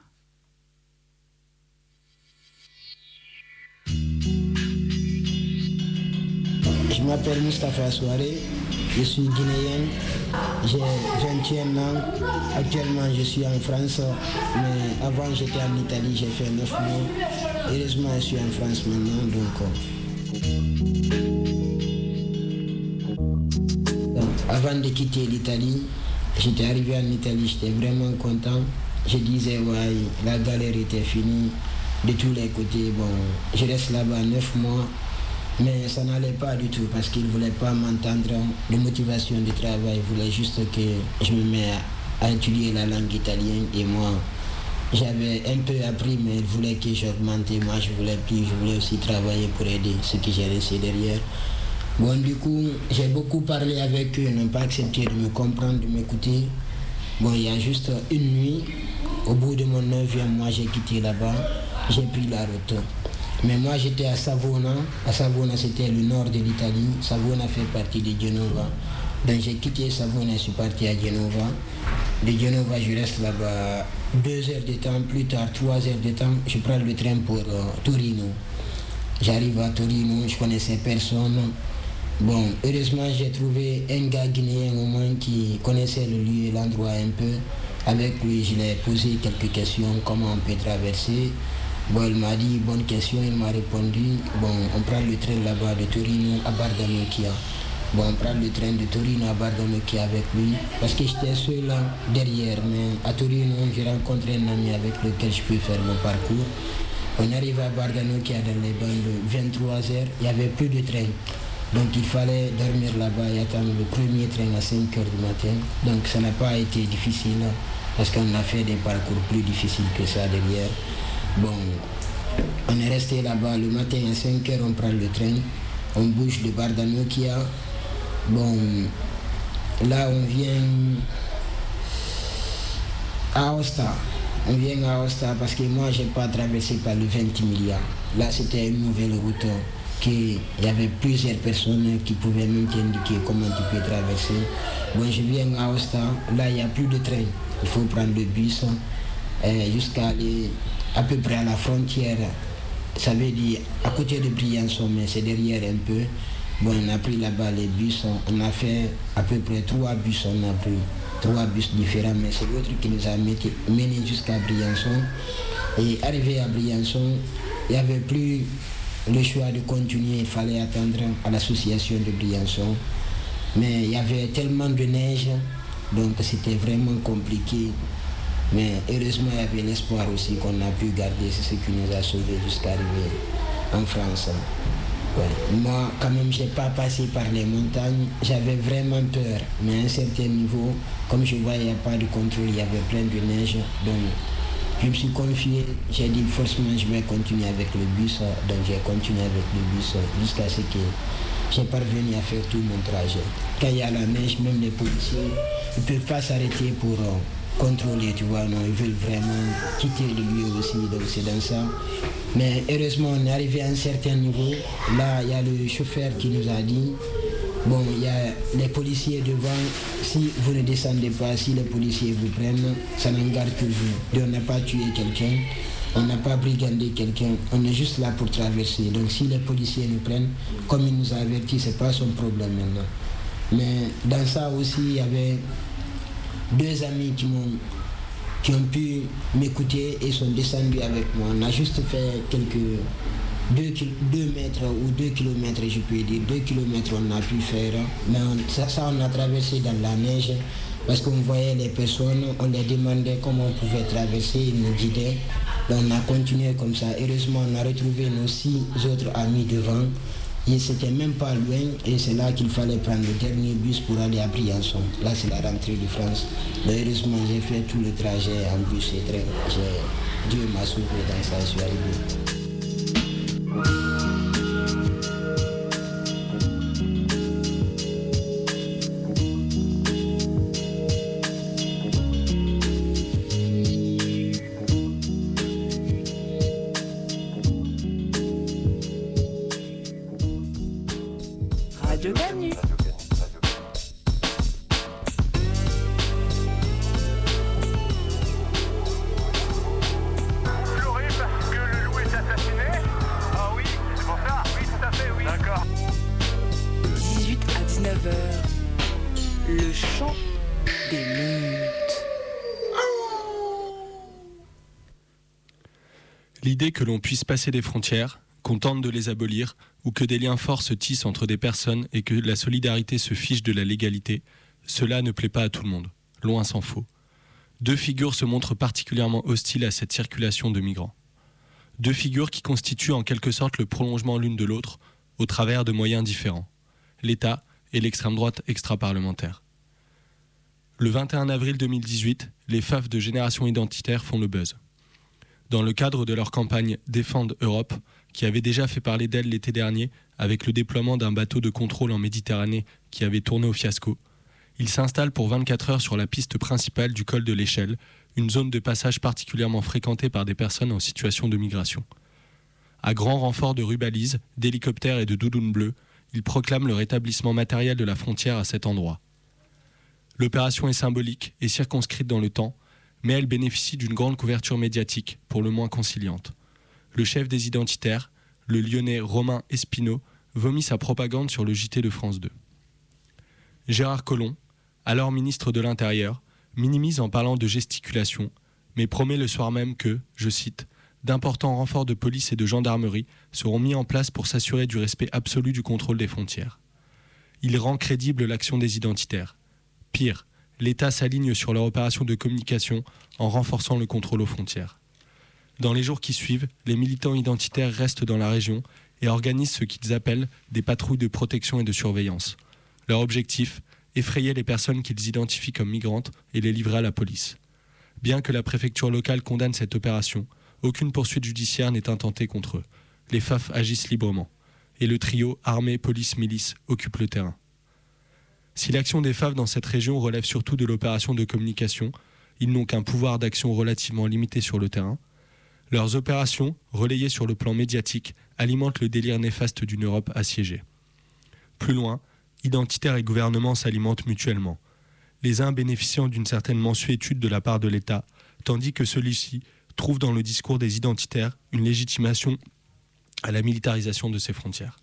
Je m'appelle Mustapha Soare, je suis guinéenne, j'ai 21 ans, actuellement je suis en France, mais avant j'étais en Italie, j'ai fait 9 mois, heureusement je suis en France maintenant, donc... Avant de quitter l'Italie, j'étais arrivé en Italie, j'étais vraiment content. Je disais, ouais, la galère était finie de tous les côtés. Bon, je reste là-bas 9 mois, mais ça n'allait pas du tout parce qu'ils ne voulaient pas m'entendre. De motivation de travail, ils voulaient juste que je me mette à étudier la langue italienne. Et moi, j'avais un peu appris, mais ils voulaient que j'augmente. Moi, je voulais plus, je voulais aussi travailler pour aider ceux que j'ai laissés derrière. Bon, du coup, j'ai beaucoup parlé avec eux, ils n'ont pas accepté de me comprendre, de m'écouter. Bon, il y a juste une nuit, au bout de mon 9e mois, j'ai quitté là-bas, j'ai pris la route. Mais moi, j'étais à Savona. À Savona, c'était le nord de l'Italie. Savona fait partie de Genova. Donc, j'ai quitté Savona, je suis parti à Genova. De Genova, je reste là-bas 2 heures de temps, plus tard 3 heures de temps, je prends le train pour Torino. J'arrive à Torino, je connaissais personne. Bon, heureusement j'ai trouvé un gars guinéen au moins qui connaissait le lieu et l'endroit un peu. Avec lui, je l'ai posé quelques questions, comment on peut traverser. Bon, il m'a dit, bonne question, il m'a répondu, bon, on prend le train là-bas de Torino à Bardonecchia. Bon, on prend le train de Torino à Bardonecchia avec lui, parce que j'étais seul là derrière, mais à Torino, j'ai rencontré un ami avec lequel je peux faire mon parcours. On arrive à Bardonecchia dans les bandes de 23h, il n'y avait plus de train. Donc il fallait dormir là-bas et attendre le premier train à 5h du matin. Donc ça n'a pas été difficile, parce qu'on a fait des parcours plus difficiles que ça derrière. Bon, on est resté là-bas le matin à 5h, on prend le train, on bouge de Bardonecchia. Bon, là on vient à Aosta. On vient à Aosta parce que moi j'ai pas traversé par le Ventimiglia. Là c'était une nouvelle route qu'il y avait plusieurs personnes qui pouvaient même t'indiquer comment tu peux traverser. Bon, je viens à Aosta, là il n'y a plus de train, il faut prendre le bus jusqu'à aller à peu près à la frontière, ça veut dire à côté de Briançon, mais c'est derrière un peu. Bon, on a pris là-bas les bus, on a fait à peu près 3 bus, on a pris 3 bus différents, mais c'est l'autre qui nous a menés jusqu'à Briançon. Et arrivé à Briançon, il n'y avait plus le choix de continuer, il fallait attendre à l'association de Briançon. Mais il y avait tellement de neige, donc c'était vraiment compliqué. Mais heureusement, il y avait l'espoir aussi qu'on a pu garder, c'est ce qui nous a sauvés jusqu'à arriver en France. Ouais. Moi, quand même, je n'ai pas passé par les montagnes, j'avais vraiment peur. Mais à un certain niveau, comme je voyais, il n'y a pas de contrôle, il y avait plein de neige. Donc, je me suis confié, j'ai dit forcément je vais continuer avec le bus, donc j'ai continué avec le bus jusqu'à ce que j'ai parvenu à faire tout mon trajet. Quand il y a la neige, même les policiers, ils ne peuvent pas s'arrêter pour contrôler, tu vois, non, ils veulent vraiment quitter le lieu aussi, donc c'est dans ça. Mais heureusement, on est arrivé à un certain niveau, là il y a le chauffeur qui nous a dit, bon, il y a les policiers devant, si vous ne descendez pas, si les policiers vous prennent, ça n'engage que vous. Et on n'a pas tué quelqu'un, on n'a pas brigandé quelqu'un, on est juste là pour traverser. Donc si les policiers nous prennent, comme ils nous ont avertis, c'est pas son problème maintenant. Mais dans ça aussi, il y avait 2 amis qui ont pu m'écouter et sont descendus avec moi. On a juste fait quelques... 2 mètres ou 2 kilomètres, je peux dire, 2 kilomètres on a pu faire, mais on a traversé dans la neige, parce qu'on voyait les personnes, on les demandait comment on pouvait traverser, ils nous guidaient. Donc on a continué comme ça, heureusement on a retrouvé nos 6 autres amis devant, et c'était même pas loin, et c'est là qu'il fallait prendre le dernier bus pour aller à Briançon. Là c'est la rentrée de France, mais heureusement j'ai fait tout le trajet en bus et train, Dieu m'a sauvé dans ça, je suis arrivé. L'idée que l'on puisse passer des frontières, qu'on tente de les abolir, ou que des liens forts se tissent entre des personnes et que la solidarité se fiche de la légalité, cela ne plaît pas à tout le monde, loin s'en faut. 2 figures se montrent particulièrement hostiles à cette circulation de migrants. 2 figures qui constituent en quelque sorte le prolongement l'une de l'autre, au travers de moyens différents, l'État et l'extrême droite extra-parlementaire. Le 21 avril 2018, les FAF de Génération Identitaire font le buzz. Dans le cadre de leur campagne « Défendre Europe », qui avait déjà fait parler d'elle l'été dernier avec le déploiement d'un bateau de contrôle en Méditerranée qui avait tourné au fiasco, ils s'installent pour 24 heures sur la piste principale du col de l'Échelle, une zone de passage particulièrement fréquentée par des personnes en situation de migration. À grand renfort de rubalises, d'hélicoptères et de doudounes bleues, ils proclament le rétablissement matériel de la frontière à cet endroit. L'opération est symbolique et circonscrite dans le temps, mais elle bénéficie d'une grande couverture médiatique, pour le moins conciliante. Le chef des identitaires, le Lyonnais Romain Espineau, vomit sa propagande sur le JT de France 2. Gérard Collomb, alors ministre de l'Intérieur, minimise en parlant de gesticulation, mais promet le soir même que, je cite, « d'importants renforts de police et de gendarmerie seront mis en place pour s'assurer du respect absolu du contrôle des frontières ». Il rend crédible l'action des identitaires. Pire, l'État s'aligne sur leur opération de communication en renforçant le contrôle aux frontières. Dans les jours qui suivent, les militants identitaires restent dans la région et organisent ce qu'ils appellent des patrouilles de protection et de surveillance. Leur objectif, effrayer les personnes qu'ils identifient comme migrantes et les livrer à la police. Bien que la préfecture locale condamne cette opération, aucune poursuite judiciaire n'est intentée contre eux. Les FAF agissent librement. Et le trio armée, police, milice occupe le terrain. Si l'action des FAF dans cette région relève surtout de l'opération de communication, ils n'ont qu'un pouvoir d'action relativement limité sur le terrain. Leurs opérations, relayées sur le plan médiatique, alimentent le délire néfaste d'une Europe assiégée. Plus loin, identitaires et gouvernement s'alimentent mutuellement, les uns bénéficiant d'une certaine mansuétude de la part de l'État, tandis que celui-ci trouve dans le discours des identitaires une légitimation à la militarisation de ses frontières.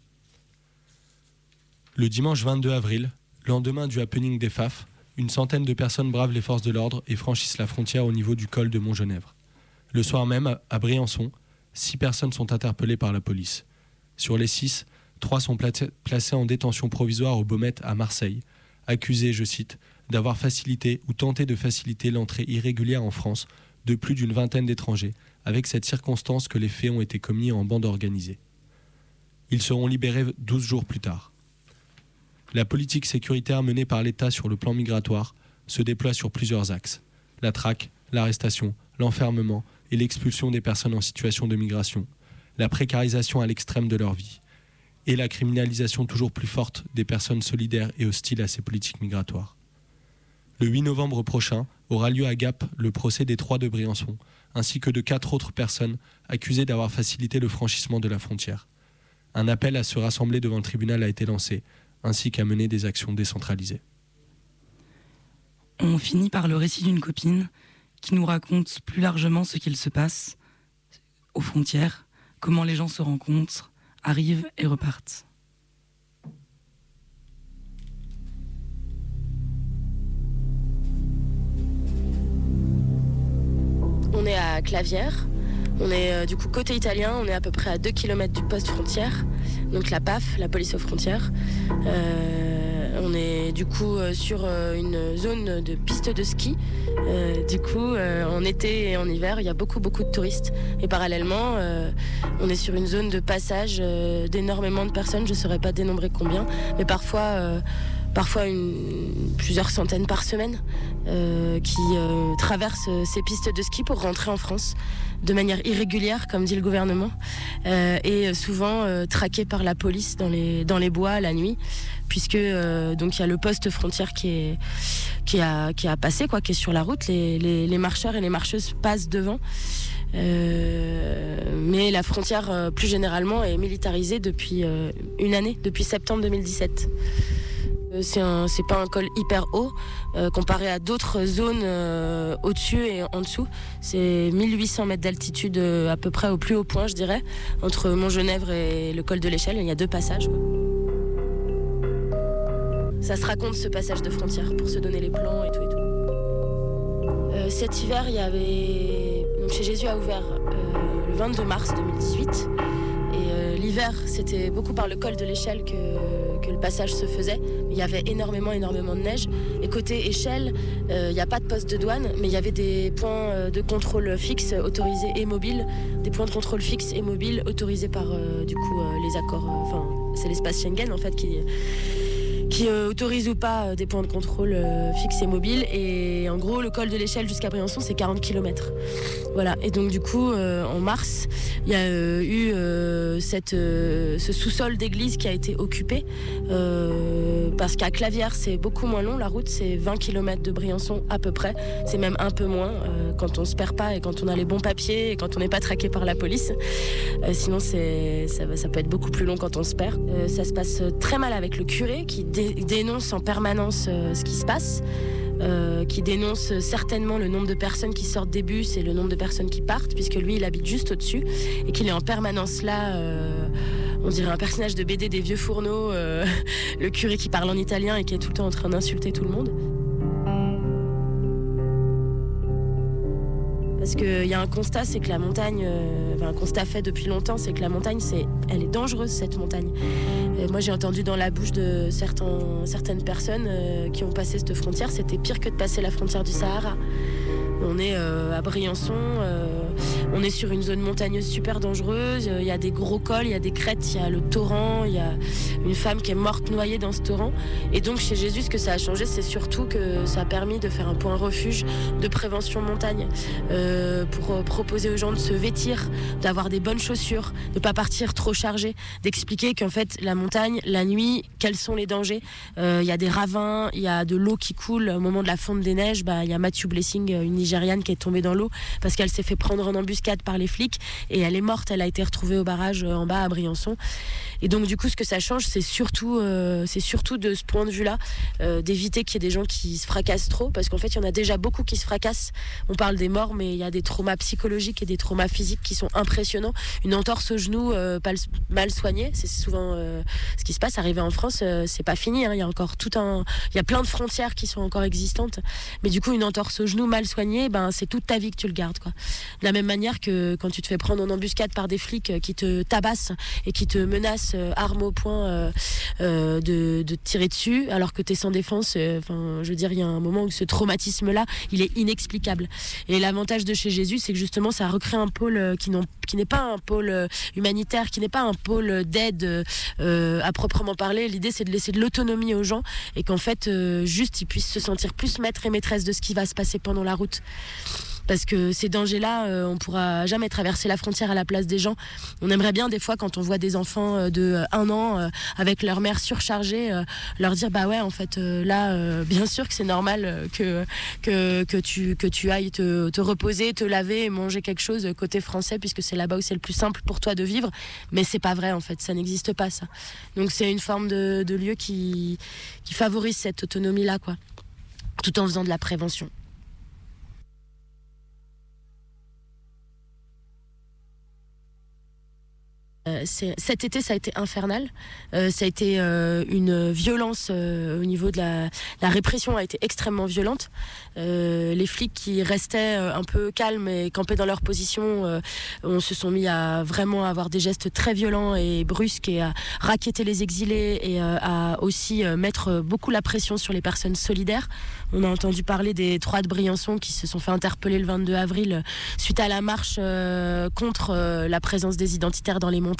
Le dimanche 22 avril, lendemain du happening des FAF, une centaine de personnes bravent les forces de l'ordre et franchissent la frontière au niveau du col de Montgenèvre. Le soir même, à Briançon, 6 personnes sont interpellées par la police. Sur les 6, 3 sont placées en détention provisoire au Baumette à Marseille, accusées, je cite, d'avoir facilité ou tenté de faciliter l'entrée irrégulière en France de plus d'une vingtaine d'étrangers, avec cette circonstance que les faits ont été commis en bande organisée. Ils seront libérés 12 jours plus tard. La politique sécuritaire menée par l'État sur le plan migratoire se déploie sur plusieurs axes. La traque, l'arrestation, l'enfermement et l'expulsion des personnes en situation de migration, la précarisation à l'extrême de leur vie et la criminalisation toujours plus forte des personnes solidaires et hostiles à ces politiques migratoires. Le 8 novembre prochain aura lieu à Gap le procès des 3 de Briançon, ainsi que de 4 autres personnes accusées d'avoir facilité le franchissement de la frontière. Un appel à se rassembler devant le tribunal a été lancé, ainsi qu'à mener des actions décentralisées. On finit par le récit d'une copine qui nous raconte plus largement ce qu'il se passe aux frontières, comment les gens se rencontrent, arrivent et repartent. On est à Clavière, on est du coup côté italien, on est à peu près à 2 km du poste frontière, donc la PAF, la police aux frontières. On est du coup sur une zone de piste de ski. Du coup, en été et en hiver, il y a beaucoup de touristes. Et parallèlement, on est sur une zone de passage d'énormément de personnes, je ne saurais pas dénombrer combien, mais parfois plusieurs centaines par semaine, qui traversent ces pistes de ski pour rentrer en France de manière irrégulière, comme dit le gouvernement, et souvent traqués par la police dans les bois la nuit, puisque donc il y a le poste frontière qui a passé, qui est sur la route, les marcheurs et les marcheuses passent devant. Mais la frontière plus généralement est militarisée depuis une année, depuis septembre 2017. C'est pas un col hyper haut comparé à d'autres zones au-dessus et en dessous. C'est 1800 mètres d'altitude à peu près au plus haut point, je dirais, entre Montgenèvre et le col de l'Échelle. Il y a 2 passages. Ça se raconte, ce passage de frontière, pour se donner les plans et tout et tout. Cet hiver, il y avait... Donc, chez Jésus a ouvert le 22 mars 2018. Et l'hiver, c'était beaucoup par le col de l'Échelle que le passage se faisait. Il y avait énormément de neige. Et côté échelle, il n'y a pas de poste de douane, mais il y avait des points de contrôle fixes autorisés et mobiles. Des points de contrôle fixes et mobiles autorisés par du coup les accords. Enfin, c'est l'espace Schengen en fait qui autorise ou pas des points de contrôle fixes et mobiles. Et en gros, le col de l'Échelle jusqu'à Briançon, c'est 40 km. Voilà. Et donc, du coup, en mars, il y a eu ce sous-sol d'église qui a été occupé. Parce qu'à Clavière, c'est beaucoup moins long. La route, c'est 20 km de Briançon à peu près. C'est même un peu moins quand on se perd pas et quand on a les bons papiers et quand on n'est pas traqué par la police. Sinon, ça peut être beaucoup plus long quand on se perd. Ça se passe très mal avec le curé qui dénonce en permanence ce qui se passe. qui dénonce certainement le nombre de personnes qui sortent des bus et le nombre de personnes qui partent, puisque lui, il habite juste au-dessus et qu'il est en permanence là. On dirait un personnage de BD des vieux fourneaux, le curé qui parle en italien et qui est tout le temps en train d'insulter tout le monde. Parce qu'il y a un constat, c'est que la montagne, un constat fait depuis longtemps, c'est que la montagne, elle est dangereuse, cette montagne. Moi, j'ai entendu dans la bouche de certaines personnes qui ont passé cette frontière, c'était pire que de passer la frontière du Sahara. On est à Briançon, on est sur une zone montagneuse super dangereuse, il y a des gros cols, il y a des crêtes, il y a le torrent, il y a une femme qui est morte noyée dans ce torrent. Et donc chez Jésus, ce que ça a changé, c'est surtout que ça a permis de faire un point refuge de prévention montagne, pour proposer aux gens de se vêtir, d'avoir des bonnes chaussures, de ne pas partir trop chargé, d'expliquer qu'en fait la montagne, la nuit, quels sont les dangers. Il y a des ravins, il y a de l'eau qui coule au moment de la fonte des neiges. Il y a Matthew Blessing, une Nigériane qui est tombée dans l'eau parce qu'elle s'est fait prendre en embuscade par les flics et elle est morte, elle a été retrouvée au barrage en bas à Briançon. Et donc du coup ce que ça change, c'est surtout de ce point de vue là, d'éviter qu'il y ait des gens qui se fracassent trop, parce qu'en fait il y en a déjà beaucoup qui se fracassent. On parle des morts, mais il y a des traumas psychologiques et des traumas physiques qui sont impressionnants. Une entorse au genou mal soignée, c'est souvent ce qui se passe. Arrivé en France, c'est pas fini, hein. Il y a plein de frontières qui sont encore existantes, mais du coup une entorse au genou mal soignée, c'est toute ta vie que tu le gardes, quoi. De la même manière que quand tu te fais prendre en embuscade par des flics qui te tabassent et qui te menacent, arme au poing, de te tirer dessus alors que t'es sans défense, il y a un moment où ce traumatisme là il est inexplicable. Et l'avantage de chez Jésus, c'est que justement ça recrée un pôle qui n'est pas un pôle humanitaire, qui n'est pas un pôle d'aide à proprement parler. L'idée, c'est de laisser de l'autonomie aux gens et qu'en fait juste ils puissent se sentir plus maîtres et maîtresses de ce qui va se passer pendant la route. Parce que ces dangers-là, on pourra jamais traverser la frontière à la place des gens. On aimerait bien, des fois, quand on voit des enfants de 1 an avec leur mère surchargée, leur dire bien sûr que c'est normal que tu ailles te reposer, te laver et manger quelque chose côté français, puisque c'est là-bas où c'est le plus simple pour toi de vivre. Mais c'est pas vrai, en fait, ça n'existe pas, ça. Donc c'est une forme de lieu qui favorise cette autonomie-là, quoi, tout en faisant de la prévention. Cet été, ça a été infernal. Ça a été une violence au niveau de la répression a été extrêmement violente. Les flics qui restaient un peu calmes et campés dans leur position, on se sont mis à vraiment avoir des gestes très violents et brusques et à racketter les exilés et à aussi mettre beaucoup la pression sur les personnes solidaires. On a entendu parler des 3 de Briançon qui se sont fait interpeller le 22 avril suite à la marche contre la présence des identitaires dans les montagnes.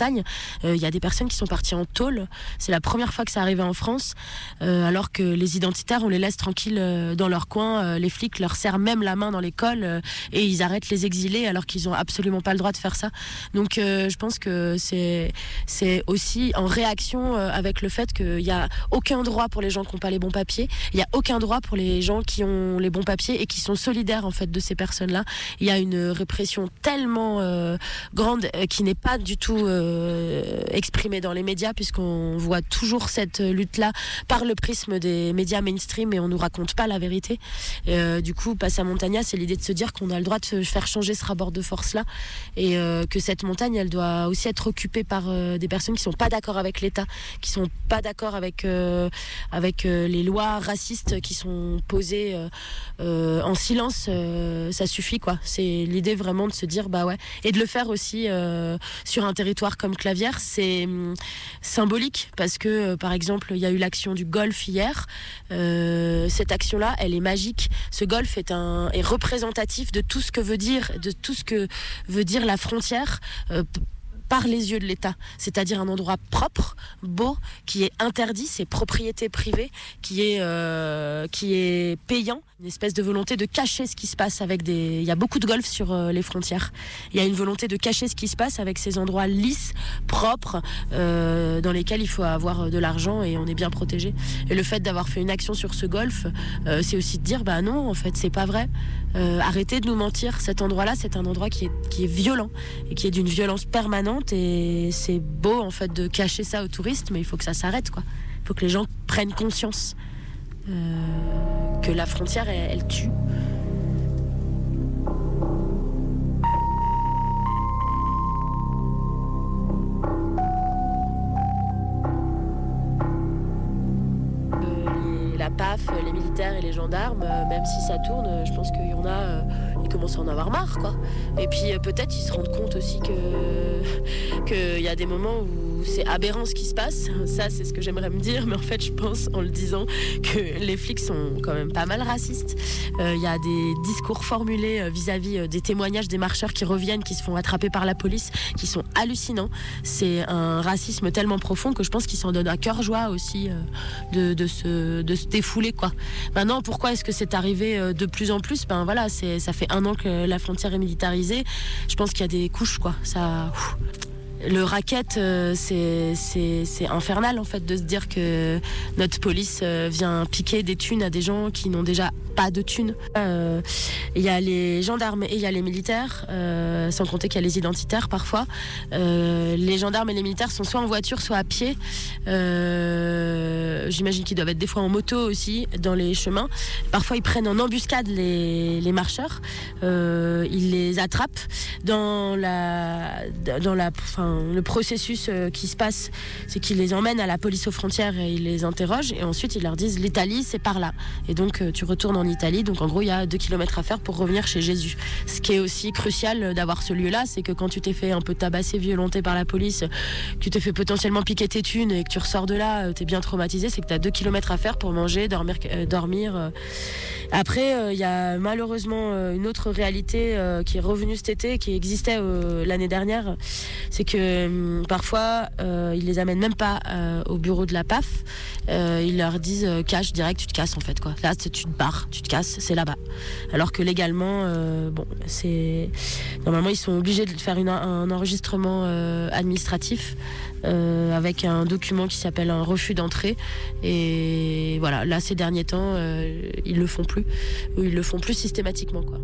Il y a des personnes qui sont parties en tôle. C'est la première fois que ça arrivait en France, alors que les identitaires, on les laisse tranquilles dans leur coin. Les flics leur serrent même la main dans les cols et ils arrêtent les exilés alors qu'ils n'ont absolument pas le droit de faire ça. Donc je pense que c'est aussi en réaction avec le fait qu'il n'y a aucun droit pour les gens qui n'ont pas les bons papiers. Il n'y a aucun droit pour les gens qui ont les bons papiers et qui sont solidaires en fait de ces personnes-là. Il y a une répression tellement grande qui n'est pas du tout exprimé dans les médias, puisqu'on voit toujours cette lutte-là par le prisme des médias mainstream et on nous raconte pas la vérité. Du coup, Passamontagna, c'est l'idée de se dire qu'on a le droit de faire changer ce rapport de force-là et que cette montagne, elle doit aussi être occupée par des personnes qui sont pas d'accord avec l'État, qui sont pas d'accord avec les lois racistes qui sont posées en silence. Ça suffit, quoi. C'est l'idée vraiment de se dire ouais, et de le faire aussi sur un territoire comme Clavière. C'est symbolique parce que par exemple il y a eu l'action du golf hier. Cette action là elle est magique. Ce golf est représentatif de tout ce que veut dire la frontière par les yeux de l'État, c'est-à-dire un endroit propre, beau, qui est interdit, c'est propriété privée, qui est payant. Une espèce de volonté de cacher ce qui se passe avec il y a beaucoup de golf sur les frontières. Il y a une volonté de cacher ce qui se passe avec ces endroits lisses, propres, dans lesquels il faut avoir de l'argent et on est bien protégé. Et le fait d'avoir fait une action sur ce golf, c'est aussi de dire non, en fait, c'est pas vrai. Arrêtez de nous mentir. Cet endroit-là, c'est un endroit qui est violent et qui est d'une violence permanente. Et c'est beau en fait de cacher ça aux touristes, mais il faut que ça s'arrête, quoi. Il faut que les gens prennent conscience. que la frontière, elle tue. La PAF, les militaires et les gendarmes, même si ça tourne, je pense qu'il y en a, ils commencent à en avoir marre, quoi. Et puis peut-être ils se rendent compte aussi qu'il y a des moments où c'est aberrant ce qui se passe. Ça, c'est ce que j'aimerais me dire, mais en fait, je pense, en le disant, que les flics sont quand même pas mal racistes. Il y a des discours formulés vis-à-vis des témoignages des marcheurs qui reviennent, qui se font attraper par la police, qui sont hallucinants. C'est un racisme tellement profond que je pense qu'ils s'en donnent à cœur joie aussi de se défouler, quoi. Maintenant, pourquoi est-ce que c'est arrivé de plus en plus ? Ben voilà, ça fait 1 an que la frontière est militarisée. Je pense qu'il y a des couches, quoi. Ça... Le racket, c'est infernal, en fait, de se dire que notre police vient piquer des thunes à des gens qui n'ont déjà pas de thunes. Il y a les gendarmes et il y a les militaires, sans compter qu'il y a les identitaires parfois. Les gendarmes et les militaires sont soit en voiture, soit à pied. J'imagine qu'ils doivent être des fois en moto aussi, dans les chemins. Parfois, ils prennent en embuscade les marcheurs. Ils les attrapent Enfin, le processus qui se passe, c'est qu'ils les emmènent à la police aux frontières et ils les interrogent et ensuite ils leur disent l'Italie c'est par là et donc tu retournes en Italie, donc en gros il y a 2 kilomètres à faire pour revenir chez Jésus. Ce qui est aussi crucial d'avoir ce lieu là, c'est que quand tu t'es fait un peu tabasser, violenter par la police, que tu t'es fait potentiellement piquer tes thunes et que tu ressors de là, t'es bien traumatisé, c'est que t'as 2 kilomètres à faire pour manger, dormir. Après il y a malheureusement une autre réalité qui est revenue cet été, qui existait l'année dernière, c'est que parfois ils les amènent même pas au bureau de la PAF, ils leur disent cash direct, tu te casses en fait, quoi. Là tu te barres, tu te casses, c'est là-bas. Alors que légalement c'est normalement ils sont obligés de faire un enregistrement administratif avec un document qui s'appelle un refus d'entrée, et voilà, là ces derniers temps ils le font plus systématiquement, quoi.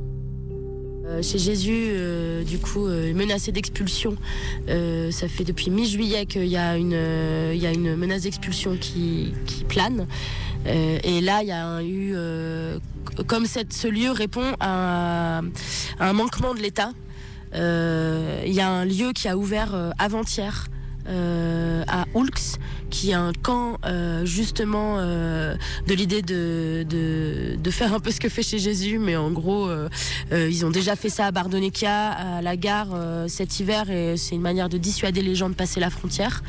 Chez Jésus, du coup, menacé d'expulsion. Ça fait depuis mi-juillet qu'il y a une menace d'expulsion qui plane. Et là, il y a eu, comme ce lieu répond à un manquement de l'État. Il y a un lieu qui a ouvert avant-hier à Oulx, qui est un camp justement de l'idée de faire un peu ce que fait chez Jésus, mais en gros ils ont déjà fait ça à Bardonecchia, à la gare cet hiver, et c'est une manière de dissuader les gens de passer la frontière.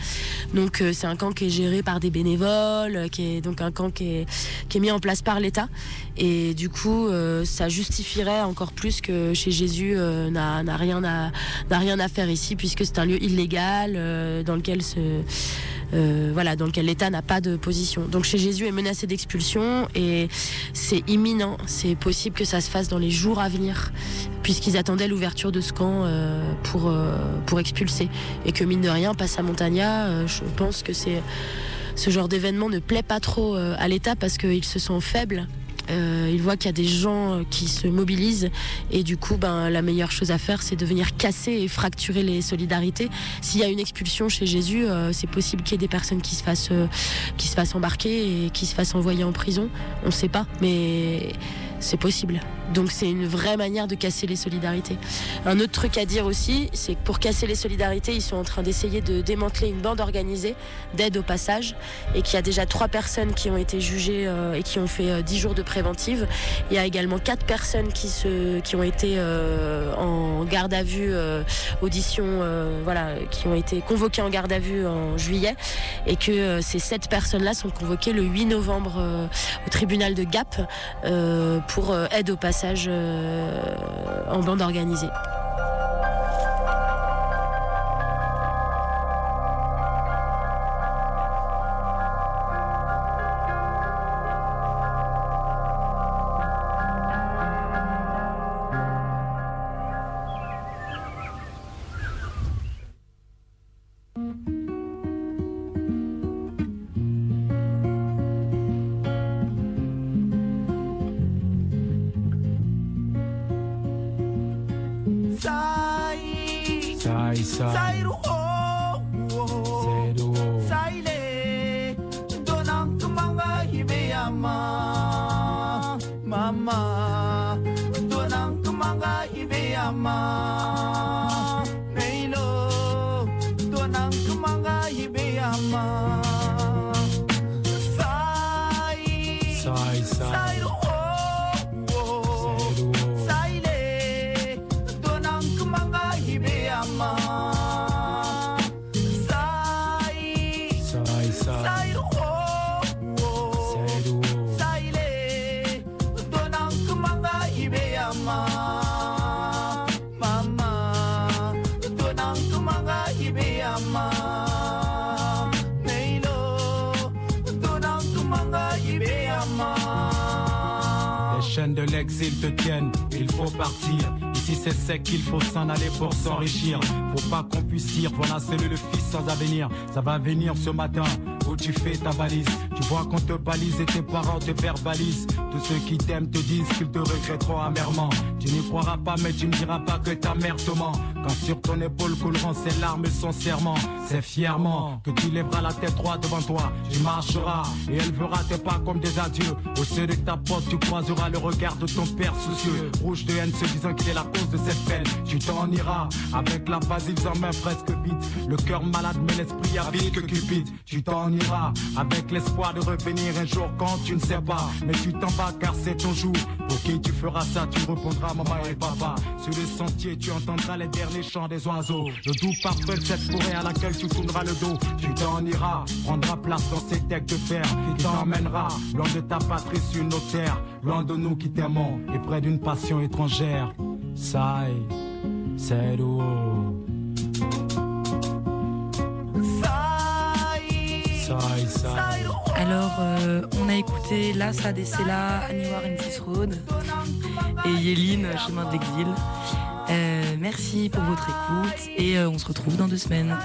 Donc c'est un camp qui est géré par des bénévoles, qui est donc un camp qui est mis en place par l'État, et du coup ça justifierait encore plus que chez Jésus n'a rien à faire ici, puisque c'est un lieu illégal dans lequel dans lequel l'État n'a pas de position. Donc chez Jésus est menacé d'expulsion et c'est imminent, c'est possible que ça se fasse dans les jours à venir, puisqu'ils attendaient l'ouverture de ce camp pour expulser, et que mine de rien, Passamontagna, je pense que ce genre d'événement ne plaît pas trop à l'État, parce qu'ils se sentent faibles. Ils voient qu'il y a des gens qui se mobilisent, et du coup la meilleure chose à faire, c'est de venir casser et fracturer les solidarités. S'il y a une expulsion chez Jésus, c'est possible qu'il y ait des personnes qui se fassent embarquer et qui se fassent envoyer en prison, on ne sait pas, mais c'est possible. Donc c'est une vraie manière de casser les solidarités. Un autre truc à dire aussi, c'est que pour casser les solidarités, ils sont en train d'essayer de démanteler une bande organisée d'aide au passage, et qu'il y a déjà 3 personnes qui ont été jugées et qui ont fait 10 jours de préventive. Il y a également 4 personnes qui ont été en garde à vue, audition, qui ont été convoquées en garde à vue en juillet, et que ces 7 personnes-là sont convoquées le 8 novembre au tribunal de Gap pour aide au passage en bande organisée. Sai le, donantu manga hibe ama. De l'exil te tiennent, il faut partir. Ici c'est sec, il faut s'en aller pour s'enrichir. Faut pas qu'on puisse dire, voilà c'est le fils sans avenir. Ça va venir ce matin où tu fais ta valise. Tu vois qu'on te balise et tes parents te verbalisent. Tous ceux qui t'aiment te disent qu'ils te regretteront amèrement. Tu n'y croiras pas mais tu ne diras pas que ta mère te ment. Quand sur ton épaule couleront ses larmes et son serment, c'est fièrement que tu lèveras la tête droite devant toi. Tu marcheras et elle verra tes pas comme des adieux. Au seuil de ta porte tu croiseras le regard de ton père soucieux, rouge de haine se disant qu'il est la cause de cette peine. Tu t'en iras avec la vasile en main presque vite, le cœur malade mais l'esprit avide que Cupide. Tu t'en iras avec l'espoir de revenir un jour quand tu ne sais pas, mais tu t'en vas car c'est ton jour. Pour qui tu feras ça, tu répondras maman et papa. Sur le sentier tu entendras les derniers chants des oiseaux, le doux parfum de cette forêt à laquelle tu tourneras le dos. Tu t'en iras, prendras place dans ces têtes de fer qui t'emmènera loin de ta patrie sur nos terres, loin de nous qui t'aimons et près d'une passion étrangère. Sai, c'est lourd. Alors, on a écouté La Sa Desela, Aniwar in This Road et Yéline, Chemin de l'Exil. Merci pour votre écoute et on se retrouve dans 2 semaines.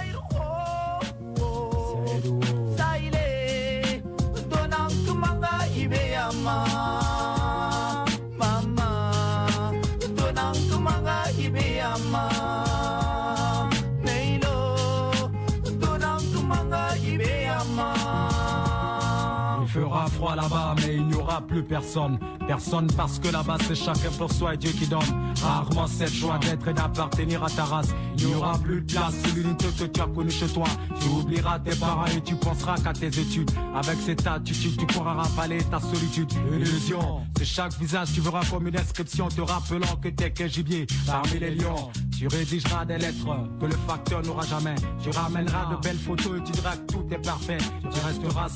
Froid là-bas mais il n'y aura plus personne, personne parce que là-bas c'est chacun pour soi et Dieu qui donne. Rarement cette joie d'être et d'appartenir à ta race. Il n'y aura plus de place, c'est l'unité que tu as connue chez toi. Tu oublieras tes parents et tu penseras qu'à tes études. Avec cette attitude tu pourras ravaler ta solitude. Illusion, c'est chaque visage tu verras comme une inscription te rappelant que t'es qu'un gibier parmi les lions. Tu rédigeras des lettres que le facteur n'aura jamais. Tu ramèneras de belles photos et tu diras que tout est parfait. Tu resteras 5-6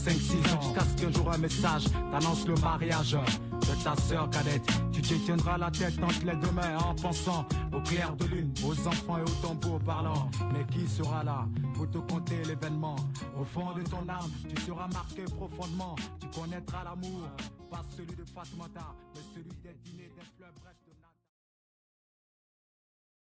ans jusqu'à ce qu'un jour un message t'annonce le mariage de ta sœur cadette. Tu te tiendras la tête entre les deux mains en pensant au clair de lune, aux enfants et aux tambours parlant. Mais qui sera là pour te compter l'événement? Au fond de ton âme, tu seras marqué profondément. Tu connaîtras l'amour, pas celui de Fatmata, mais celui des dîners, des fleuves.